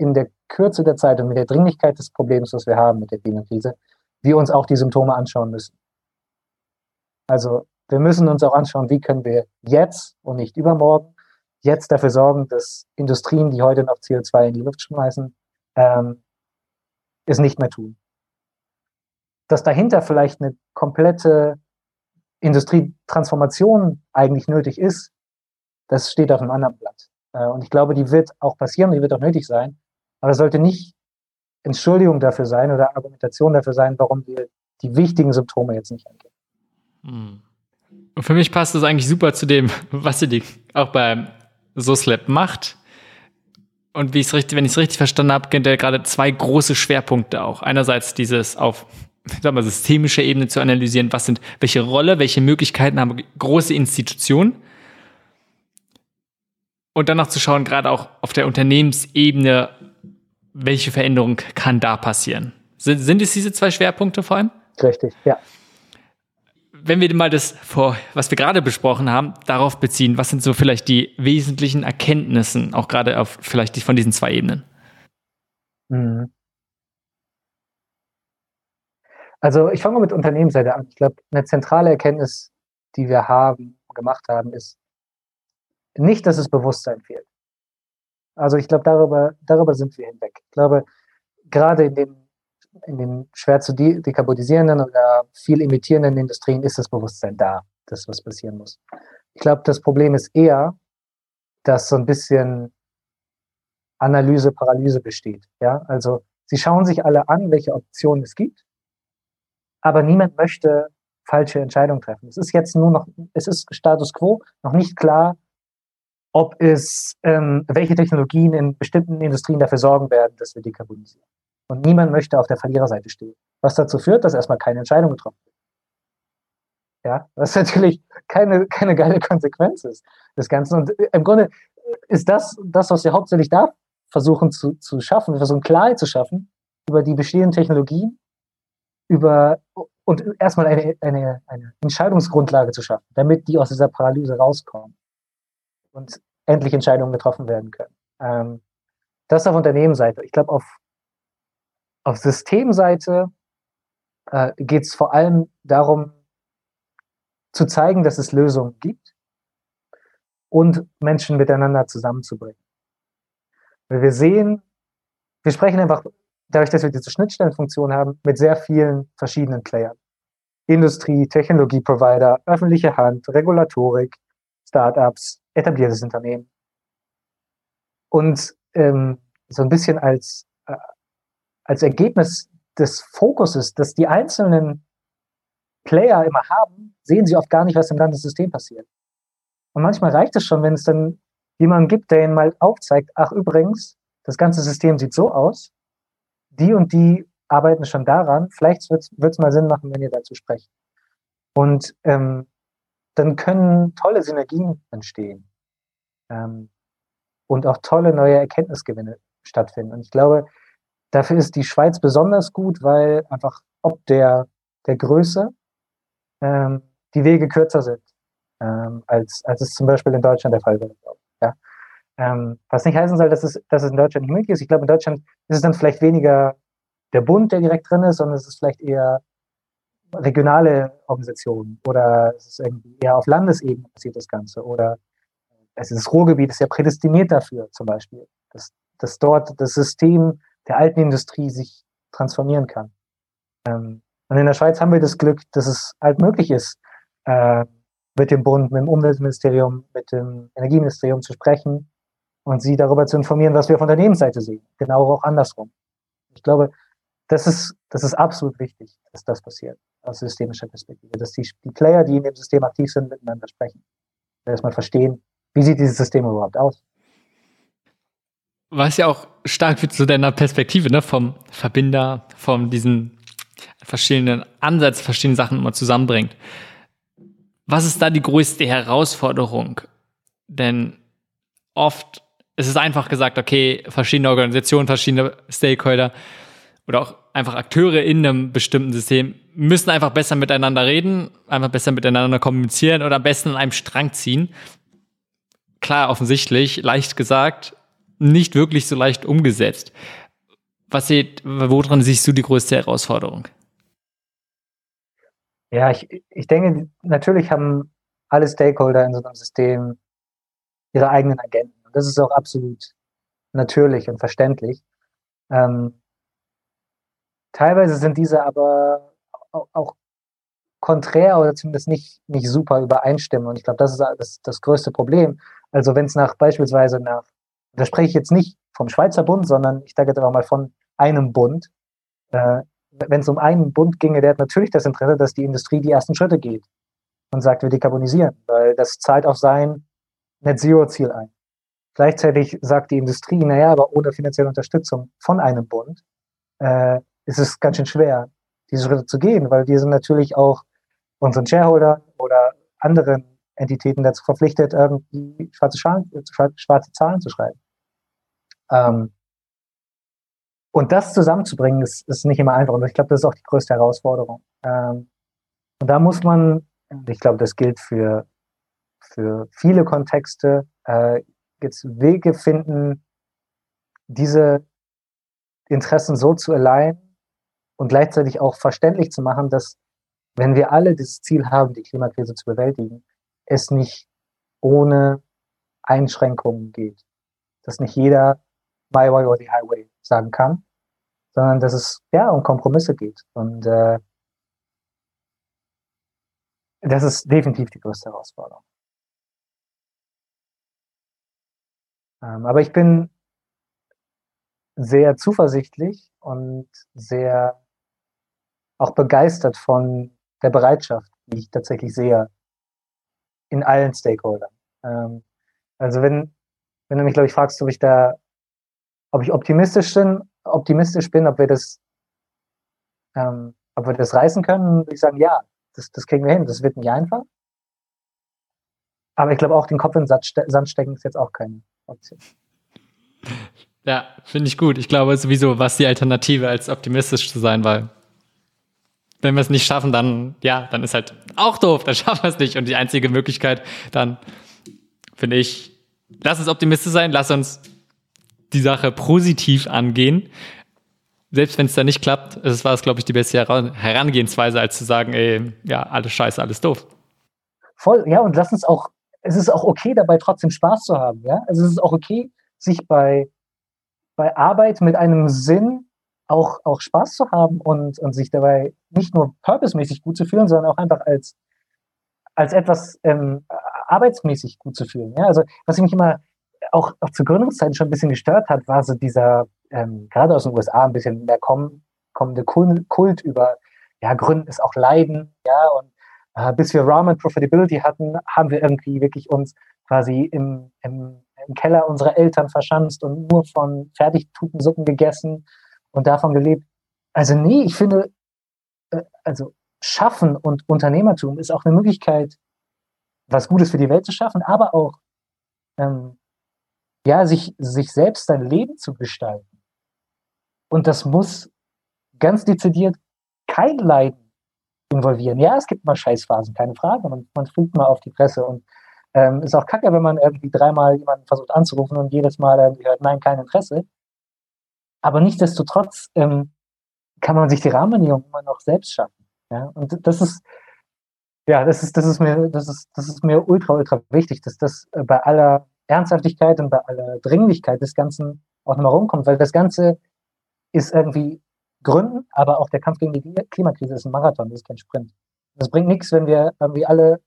in der Kürze der Zeit und mit der Dringlichkeit des Problems, was wir haben mit der Klimakrise, wir uns auch die Symptome anschauen müssen. Also wir müssen uns auch anschauen, wie können wir jetzt und nicht übermorgen jetzt dafür sorgen, dass Industrien, die heute noch CO2 in die Luft schmeißen, es nicht mehr tun. Dass dahinter vielleicht eine komplette Industrietransformation eigentlich nötig ist, das steht auf einem anderen Blatt. Und ich glaube, die wird auch passieren, die wird auch nötig sein. Aber es sollte nicht Entschuldigung dafür sein oder Argumentation dafür sein, warum wir die wichtigen Symptome jetzt nicht angehen. Und für mich passt das eigentlich super zu dem, was ihr auch beim SoSlab macht. Und wenn ich es richtig verstanden habe, kennt ihr gerade zwei große Schwerpunkte auch. Einerseits dieses auf systemischer Ebene zu analysieren, welche Rolle, welche Möglichkeiten haben große Institutionen. Und danach zu schauen, gerade auch auf der Unternehmensebene, welche Veränderung kann da passieren? Sind es diese zwei Schwerpunkte vor allem? Richtig, ja. Wenn wir mal was wir gerade besprochen haben, darauf beziehen, was sind so vielleicht die wesentlichen Erkenntnissen, auch gerade auf vielleicht von diesen zwei Ebenen? Also ich fange mal mit Unternehmensseite an. Ich glaube, eine zentrale Erkenntnis, die wir gemacht haben, ist nicht, dass es Bewusstsein fehlt. Also ich glaube, darüber sind wir hinweg. Ich glaube, gerade in den schwer zu dekarbonisierenden oder viel imitierenden Industrien ist das Bewusstsein da, dass was passieren muss. Ich glaube, das Problem ist eher, dass so ein bisschen Analyse, Paralyse besteht. Ja? Also sie schauen sich alle an, welche Optionen es gibt, aber niemand möchte falsche Entscheidungen treffen. Es ist jetzt es ist Status quo, noch nicht klar, ob es, welche Technologien in bestimmten Industrien dafür sorgen werden, dass wir dekarbonisieren. Und niemand möchte auf der Verliererseite stehen. was dazu führt, dass erstmal keine Entscheidung getroffen wird. Ja, was natürlich keine geile Konsequenz ist des Ganzen. Und im Grunde ist das, was wir hauptsächlich da versuchen zu schaffen, wir versuchen Klarheit zu schaffen über die bestehenden Technologien, und erstmal eine Entscheidungsgrundlage zu schaffen, damit die aus dieser Paralyse rauskommen und endlich Entscheidungen getroffen werden können. Das auf Unternehmensseite. Ich glaube, auf Systemseite geht es vor allem darum, zu zeigen, dass es Lösungen gibt und Menschen miteinander zusammenzubringen. Weil wir sehen, wir sprechen einfach, dadurch, dass wir diese Schnittstellenfunktion haben, mit sehr vielen verschiedenen Playern. Industrie, Technologieprovider, öffentliche Hand, Regulatorik, Startups, etabliertes Unternehmen. Und so ein bisschen als Ergebnis des Fokuses, dass die einzelnen Player immer haben, sehen sie oft gar nicht, was im ganzen System passiert. Und manchmal reicht es schon, wenn es dann jemanden gibt, der ihnen mal aufzeigt, ach übrigens, das ganze System sieht so aus, die und die arbeiten schon daran, vielleicht wird es mal Sinn machen, wenn ihr dazu sprecht. Und dann können tolle Synergien entstehen und auch tolle neue Erkenntnisgewinne stattfinden. Und ich glaube, dafür ist die Schweiz besonders gut, weil einfach ob der Größe die Wege kürzer sind, als es zum Beispiel in Deutschland der Fall wäre. Ja? Was nicht heißen soll, dass es in Deutschland nicht möglich ist. Ich glaube, in Deutschland ist es dann vielleicht weniger der Bund, der direkt drin ist, sondern es ist vielleicht eher regionale Organisationen oder es ist irgendwie eher auf Landesebene passiert das Ganze oder das Ruhrgebiet ist ja prädestiniert dafür zum Beispiel, dass dort das System der alten Industrie sich transformieren kann. Und in der Schweiz haben wir das Glück, dass es halt möglich ist, mit dem Bund, mit dem Umweltministerium, mit dem Energieministerium zu sprechen und sie darüber zu informieren, was wir auf Unternehmensseite sehen. Genau auch andersrum. Ich glaube, das ist absolut wichtig, dass das passiert, aus systemischer Perspektive, dass die Player, die in dem System aktiv sind, miteinander sprechen. Erstmal verstehen, wie sieht dieses System überhaupt aus. Was ja auch stark wird zu deiner Perspektive, ne? Vom Verbinder, von diesen verschiedenen Ansatz, verschiedene Sachen immer zusammenbringt. Was ist da die größte Herausforderung? Denn oft ist es einfach gesagt, okay, verschiedene Organisationen, verschiedene Stakeholder oder auch einfach Akteure in einem bestimmten System müssen einfach besser miteinander reden, einfach besser miteinander kommunizieren oder am besten an einem Strang ziehen. Klar, offensichtlich, leicht gesagt, nicht wirklich so leicht umgesetzt. Woran siehst du die größte Herausforderung? Ja, ich denke, natürlich haben alle Stakeholder in so einem System ihre eigenen Agenten. Und das ist auch absolut natürlich und verständlich. Teilweise sind diese aber auch konträr oder zumindest nicht super übereinstimmen. Und ich glaube, das ist das größte Problem. Also wenn es da spreche ich jetzt nicht vom Schweizer Bund, sondern ich sage jetzt einfach mal von einem Bund, wenn es um einen Bund ginge, der hat natürlich das Interesse, dass die Industrie die ersten Schritte geht und sagt, wir dekarbonisieren, weil das zahlt auf sein Net-Zero-Ziel ein. Gleichzeitig sagt die Industrie, naja, aber ohne finanzielle Unterstützung von einem Bund ist es ganz schön schwer, diese Schritte zu gehen, weil wir sind natürlich auch unseren Shareholdern oder anderen Entitäten dazu verpflichtet, irgendwie schwarze Zahlen zu schreiben. Und das zusammenzubringen, ist nicht immer einfach. Und ich glaube, das ist auch die größte Herausforderung. Und da muss man, ich glaube, das gilt für viele Kontexte, jetzt Wege finden, diese Interessen so zu alignen und gleichzeitig auch verständlich zu machen, dass, wenn wir alle dieses Ziel haben, die Klimakrise zu bewältigen, es nicht ohne Einschränkungen geht. Dass nicht jeder my way or the highway sagen kann, sondern dass es ja um Kompromisse geht. Und das ist definitiv die größte Herausforderung. Aber ich bin sehr zuversichtlich und sehr auch begeistert von der Bereitschaft, die ich tatsächlich sehe, in allen Stakeholdern. Also wenn du mich, glaube ich, fragst, ob ich optimistisch bin, ob wir das Ob wir das reißen können, würde ich sagen, ja, das kriegen wir hin, das wird nicht einfach. Aber ich glaube auch, den Kopf in den Sand stecken ist jetzt auch keine Option. Ja, finde ich gut. Ich glaube sowieso, was die Alternative als optimistisch zu sein, weil wenn wir es nicht schaffen, dann ist halt auch doof, dann schaffen wir es nicht. Und die einzige Möglichkeit dann, finde ich, lass uns optimistisch sein, lass uns die Sache positiv angehen. Selbst wenn es dann nicht klappt, war es, glaube ich, die beste Herangehensweise, als zu sagen, ey, ja, alles scheiße, alles doof. Voll, ja, und lass uns auch, es ist auch okay, dabei trotzdem Spaß zu haben, ja. Also es ist auch okay, sich bei Arbeit mit einem Sinn auch Spaß zu haben und sich dabei nicht nur purposemäßig gut zu fühlen, sondern auch einfach als etwas arbeitsmäßig gut zu fühlen. Ja? Also was mich immer auch zu Gründungszeiten schon ein bisschen gestört hat, war so dieser, gerade aus den USA ein bisschen mehr kommende Kult über, ja, Gründen ist auch Leiden, ja, und bis wir Ramen Profitability hatten, haben wir irgendwie wirklich uns quasi im Keller unserer Eltern verschanzt und nur von Fertigtutensuppen gegessen und davon gelebt. Also nee, ich finde, also Schaffen und Unternehmertum ist auch eine Möglichkeit, was Gutes für die Welt zu schaffen, aber auch sich selbst sein Leben zu gestalten. Und das muss ganz dezidiert kein Leiden involvieren. Ja, es gibt mal Scheißphasen, keine Frage. Und man fliegt mal auf die Presse und ist auch kacke, wenn man irgendwie dreimal jemanden versucht anzurufen und jedes Mal hört, nein, kein Interesse. Aber nichtsdestotrotz kann man sich die Rahmenbedingungen immer noch selbst schaffen. Ja? Und das ist mir ultra, ultra wichtig, dass das bei aller Ernsthaftigkeit und bei aller Dringlichkeit des Ganzen auch nochmal rumkommt, weil das Ganze ist irgendwie Gründen, aber auch der Kampf gegen die Klimakrise ist ein Marathon, das ist kein Sprint. Das bringt nichts, wenn wir irgendwie alle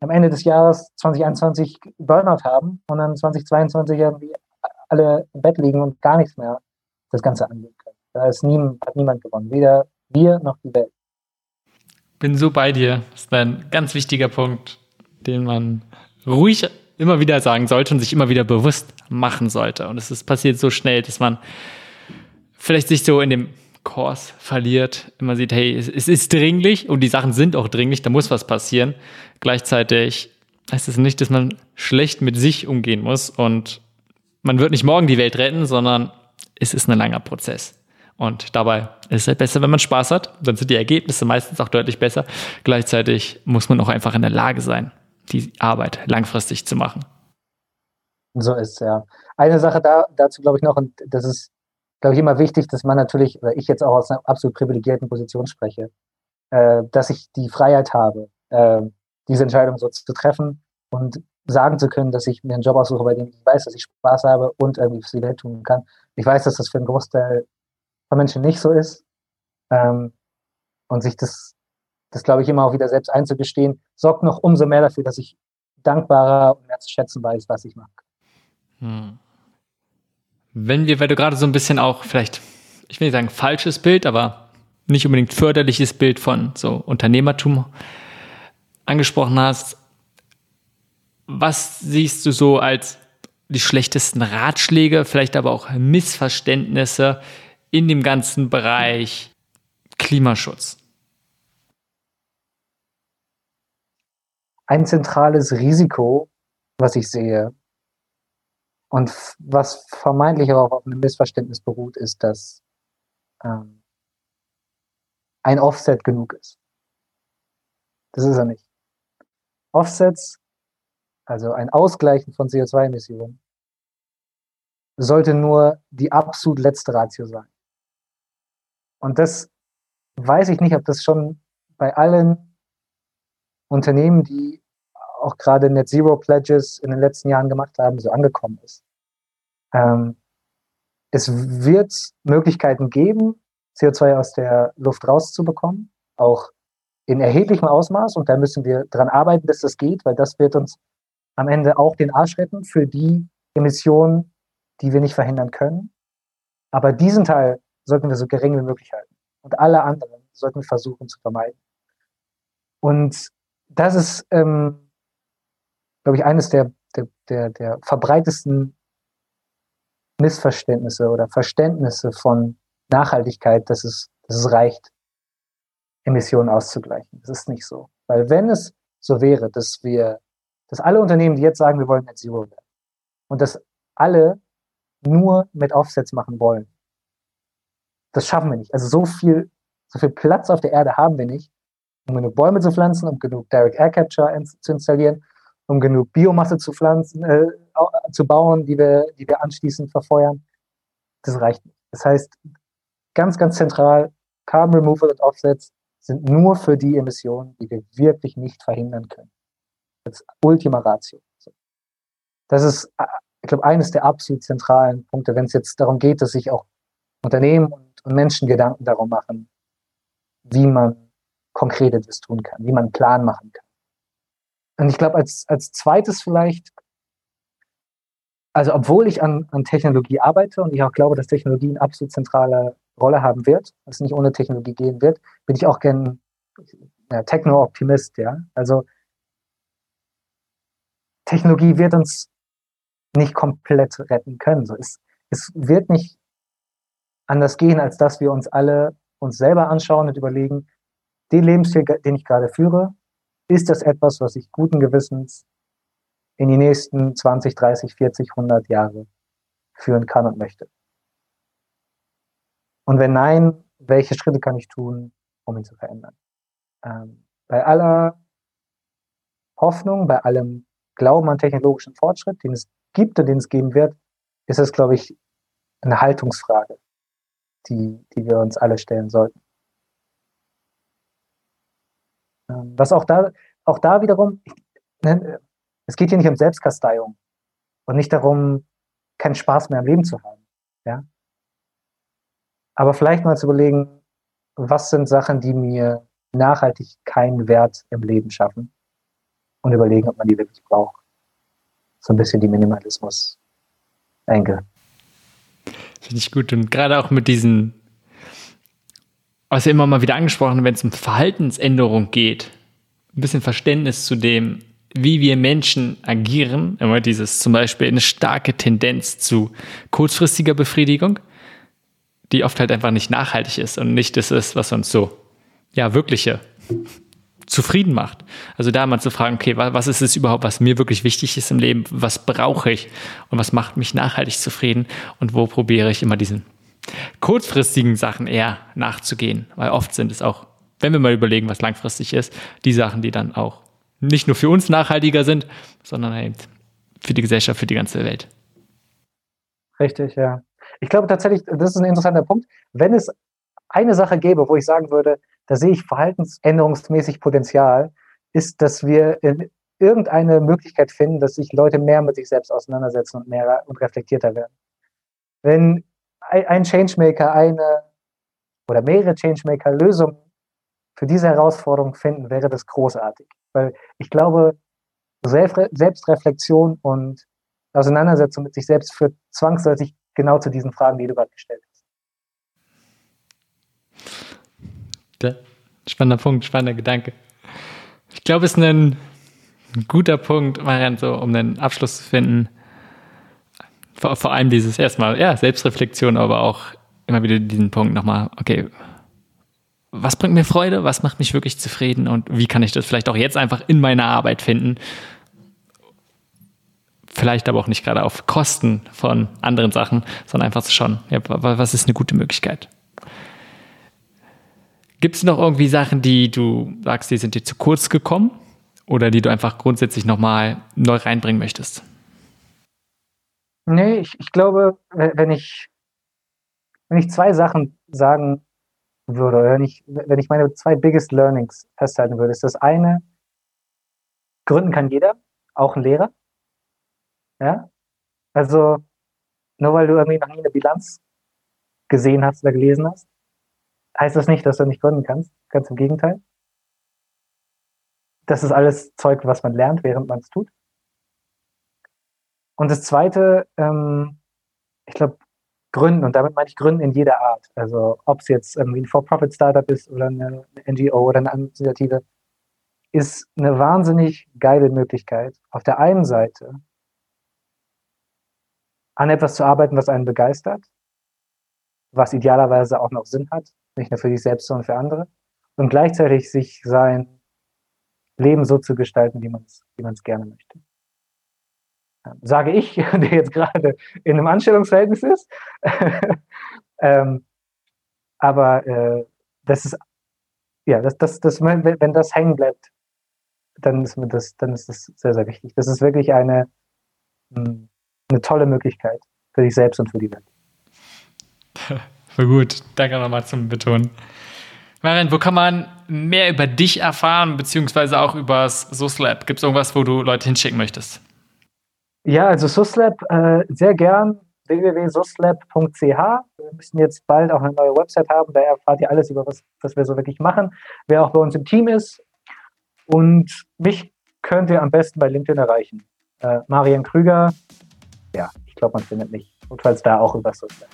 am Ende des Jahres 2021 Burnout haben und dann 2022 irgendwie alle im Bett liegen und gar nichts mehr das Ganze angehen können. Da hat niemand gewonnen, weder wir noch die Welt. Bin so bei dir. Das ist ein ganz wichtiger Punkt, den man ruhig immer wieder sagen sollte und sich immer wieder bewusst machen sollte. Und es passiert so schnell, dass man vielleicht sich so in dem Kurs verliert, immer sieht, hey, es ist dringlich und die Sachen sind auch dringlich, da muss was passieren. Gleichzeitig heißt es nicht, dass man schlecht mit sich umgehen muss und man wird nicht morgen die Welt retten, sondern es ist ein langer Prozess. Und dabei ist es halt besser, wenn man Spaß hat, dann sind die Ergebnisse meistens auch deutlich besser. Gleichzeitig muss man auch einfach in der Lage sein, die Arbeit langfristig zu machen. So ist es, ja. Eine Sache dazu, glaube ich, noch, und das ist, glaube ich, immer wichtig, dass man natürlich, oder ich jetzt auch aus einer absolut privilegierten Position spreche, dass ich die Freiheit habe, diese Entscheidung so zu treffen und sagen zu können, dass ich mir einen Job aussuche, bei dem ich weiß, dass ich Spaß habe und irgendwie für die Welt tun kann. Ich weiß, dass das für einen Großteil von Menschen nicht so ist. Und sich das glaube ich, immer auch wieder selbst einzugestehen, sorgt noch umso mehr dafür, dass ich dankbarer und mehr zu schätzen weiß, was ich mag. Weil du gerade so ein bisschen auch vielleicht, ich will nicht sagen falsches Bild, aber nicht unbedingt förderliches Bild von so Unternehmertum angesprochen hast, was siehst du so als die schlechtesten Ratschläge, vielleicht aber auch Missverständnisse in dem ganzen Bereich Klimaschutz? Ein zentrales Risiko, was ich sehe und was vermeintlich auch auf einem Missverständnis beruht, ist, dass ein Offset genug ist. Das ist er nicht. Offsets, also ein Ausgleichen von CO2-Emissionen, sollte nur die absolut letzte Ratio sein. Und das weiß ich nicht, ob das schon bei allen Unternehmen, die auch gerade Net Zero Pledges in den letzten Jahren gemacht haben, so angekommen ist. Es wird Möglichkeiten geben, CO2 aus der Luft rauszubekommen, auch in erheblichem Ausmaß. Und da müssen wir dran arbeiten, dass das geht, weil das wird uns am Ende auch den Arsch retten für die Emissionen, die wir nicht verhindern können. Aber diesen Teil sollten wir so gering wie möglich halten. Und alle anderen sollten wir versuchen zu vermeiden. Und das ist, glaube ich, eines der verbreitesten Missverständnisse oder Verständnisse von Nachhaltigkeit, dass es reicht, Emissionen auszugleichen. Das ist nicht so. Weil wenn es so wäre, dass alle Unternehmen, die jetzt sagen, wir wollen Net Zero werden, und dass alle nur mit Offsets machen wollen, das schaffen wir nicht. Also so viel Platz auf der Erde haben wir nicht, um genug Bäume zu pflanzen, um genug Direct Air Capture zu installieren, um genug Biomasse zu bauen, die wir anschließend verfeuern. Das reicht nicht. Das heißt, ganz, ganz zentral, Carbon Removal und Offsets sind nur für die Emissionen, die wir wirklich nicht verhindern können. Das ist Ultima Ratio. Das ist, ich glaube, eines der absolut zentralen Punkte, wenn es jetzt darum geht, dass sich auch Unternehmen und Menschen Gedanken darum machen, wie man konkret etwas tun kann, wie man einen Plan machen kann. Und ich glaube, als zweites vielleicht, also obwohl ich an Technologie arbeite und ich auch glaube, dass Technologie eine absolut zentrale Rolle haben wird, dass es nicht ohne Technologie gehen wird, bin ich auch gern Techno-Optimist, ja. Also Technologie wird uns nicht komplett retten können. So, es wird nicht anders gehen, als dass wir uns selber anschauen und überlegen, den Lebensstil, den ich gerade führe, ist das etwas, was ich guten Gewissens in die nächsten 20, 30, 40, 100 Jahre führen kann und möchte? Und wenn nein, welche Schritte kann ich tun, um ihn zu verändern? Bei aller Hoffnung, bei allem Glauben an technologischen Fortschritt, den es gibt und den es geben wird, ist es, glaube ich, eine Haltungsfrage, die wir uns alle stellen sollten. Was auch da wiederum, es geht hier nicht um Selbstkasteiung und nicht darum, keinen Spaß mehr am Leben zu haben. Ja? Aber vielleicht mal zu überlegen, was sind Sachen, die mir nachhaltig keinen Wert im Leben schaffen, und überlegen, ob man die wirklich braucht. So ein bisschen die Minimalismus-Ecke. Finde ich gut. Und gerade auch mit diesen, was wir immer mal wieder angesprochen haben, wenn es um Verhaltensänderung geht, ein bisschen Verständnis zu dem, wie wir Menschen agieren, immer dieses zum Beispiel eine starke Tendenz zu kurzfristiger Befriedigung, die oft halt einfach nicht nachhaltig ist und nicht das ist, was uns so, ja, wirkliche zufrieden macht. Also da mal zu fragen, okay, was ist es überhaupt, was mir wirklich wichtig ist im Leben, was brauche ich und was macht mich nachhaltig zufrieden und wo probiere ich immer diesen kurzfristigen Sachen eher nachzugehen, weil oft sind es auch, wenn wir mal überlegen, was langfristig ist, die Sachen, die dann auch nicht nur für uns nachhaltiger sind, sondern eben für die Gesellschaft, für die ganze Welt. Richtig, ja. Ich glaube tatsächlich, das ist ein interessanter Punkt. Wenn es eine Sache gäbe, wo ich sagen würde, da sehe ich verhaltensänderungsmäßig Potenzial, ist, dass wir irgendeine Möglichkeit finden, dass sich Leute mehr mit sich selbst auseinandersetzen und mehr und reflektierter werden. Wenn ein Changemaker eine oder mehrere Changemaker Lösungen für diese Herausforderung finden, wäre das großartig. Weil ich glaube, Selbstreflexion und Auseinandersetzung mit sich selbst führt zwangsläufig genau zu diesen Fragen, die du gerade gestellt hast. Der spannender Punkt, spannender Gedanke. Ich glaube, es ist ein guter Punkt, Marian, so um einen Abschluss zu finden. Vor allem dieses erstmal, ja, Selbstreflexion, aber auch immer wieder diesen Punkt nochmal, okay, was bringt mir Freude, was macht mich wirklich zufrieden und wie kann ich das vielleicht auch jetzt einfach in meiner Arbeit finden? Vielleicht aber auch nicht gerade auf Kosten von anderen Sachen, sondern einfach zu schauen, ja, was ist eine gute Möglichkeit? Gibt es noch irgendwie Sachen, die du sagst, die sind dir zu kurz gekommen oder die du einfach grundsätzlich nochmal neu reinbringen möchtest? Nee, ich glaube, wenn ich zwei Sachen sagen würde, oder wenn ich meine zwei biggest learnings festhalten würde, ist das eine, gründen kann jeder, auch ein Lehrer. Ja? Also, nur weil du irgendwie noch nie eine Bilanz gesehen hast oder gelesen hast, heißt das nicht, dass du nicht gründen kannst. Ganz im Gegenteil. Das ist alles Zeug, was man lernt, während man es tut. Und das Zweite, ich glaube, gründen. Und damit meine ich gründen in jeder Art. Also ob es jetzt irgendwie ein For-Profit-Startup ist oder eine NGO oder eine Initiative, ist eine wahnsinnig geile Möglichkeit, auf der einen Seite an etwas zu arbeiten, was einen begeistert, was idealerweise auch noch Sinn hat, nicht nur für dich selbst, sondern für andere. und gleichzeitig sich sein Leben so zu gestalten, wie man es gerne möchte. Sage ich, der jetzt gerade in einem Anstellungsverhältnis ist. Aber das ist, ja, wenn das hängen bleibt, dann ist das sehr, sehr wichtig. Das ist wirklich eine tolle Möglichkeit für dich selbst und für die Welt. Voll gut. Danke nochmal zum Betonen. Marian, wo kann man mehr über dich erfahren, beziehungsweise auch über das SUSLab? Gibt es irgendwas, wo du Leute hinschicken möchtest? Ja, also SUSLab sehr gern, www.suslab.ch. Wir müssen jetzt bald auch eine neue Website haben, da erfahrt ihr alles über was wir so wirklich machen, wer auch bei uns im Team ist. Und mich könnt ihr am besten bei LinkedIn erreichen. Marian Krüger, ja, ich glaube, man findet mich. Notfalls da auch über SUSLab.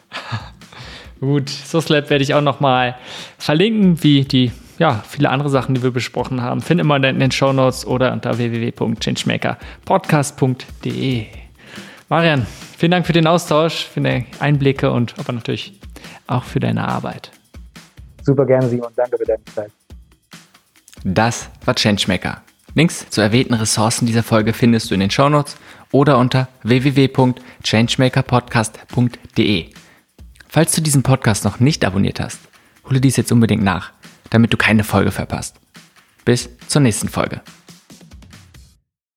Gut, SUSLab werde ich auch nochmal verlinken, wie viele andere Sachen, die wir besprochen haben. Findet man in den Shownotes oder unter www.changemakerpodcast.de. Marian, vielen Dank für den Austausch, für die Einblicke und aber natürlich auch für deine Arbeit. Super gerne, Simon. Danke für deine Zeit. Das war Changemaker. Links zu erwähnten Ressourcen dieser Folge findest du in den Shownotes oder unter www.changemakerpodcast.de. Falls du diesen Podcast noch nicht abonniert hast, hole dies jetzt unbedingt nach, damit du keine Folge verpasst. Bis zur nächsten Folge.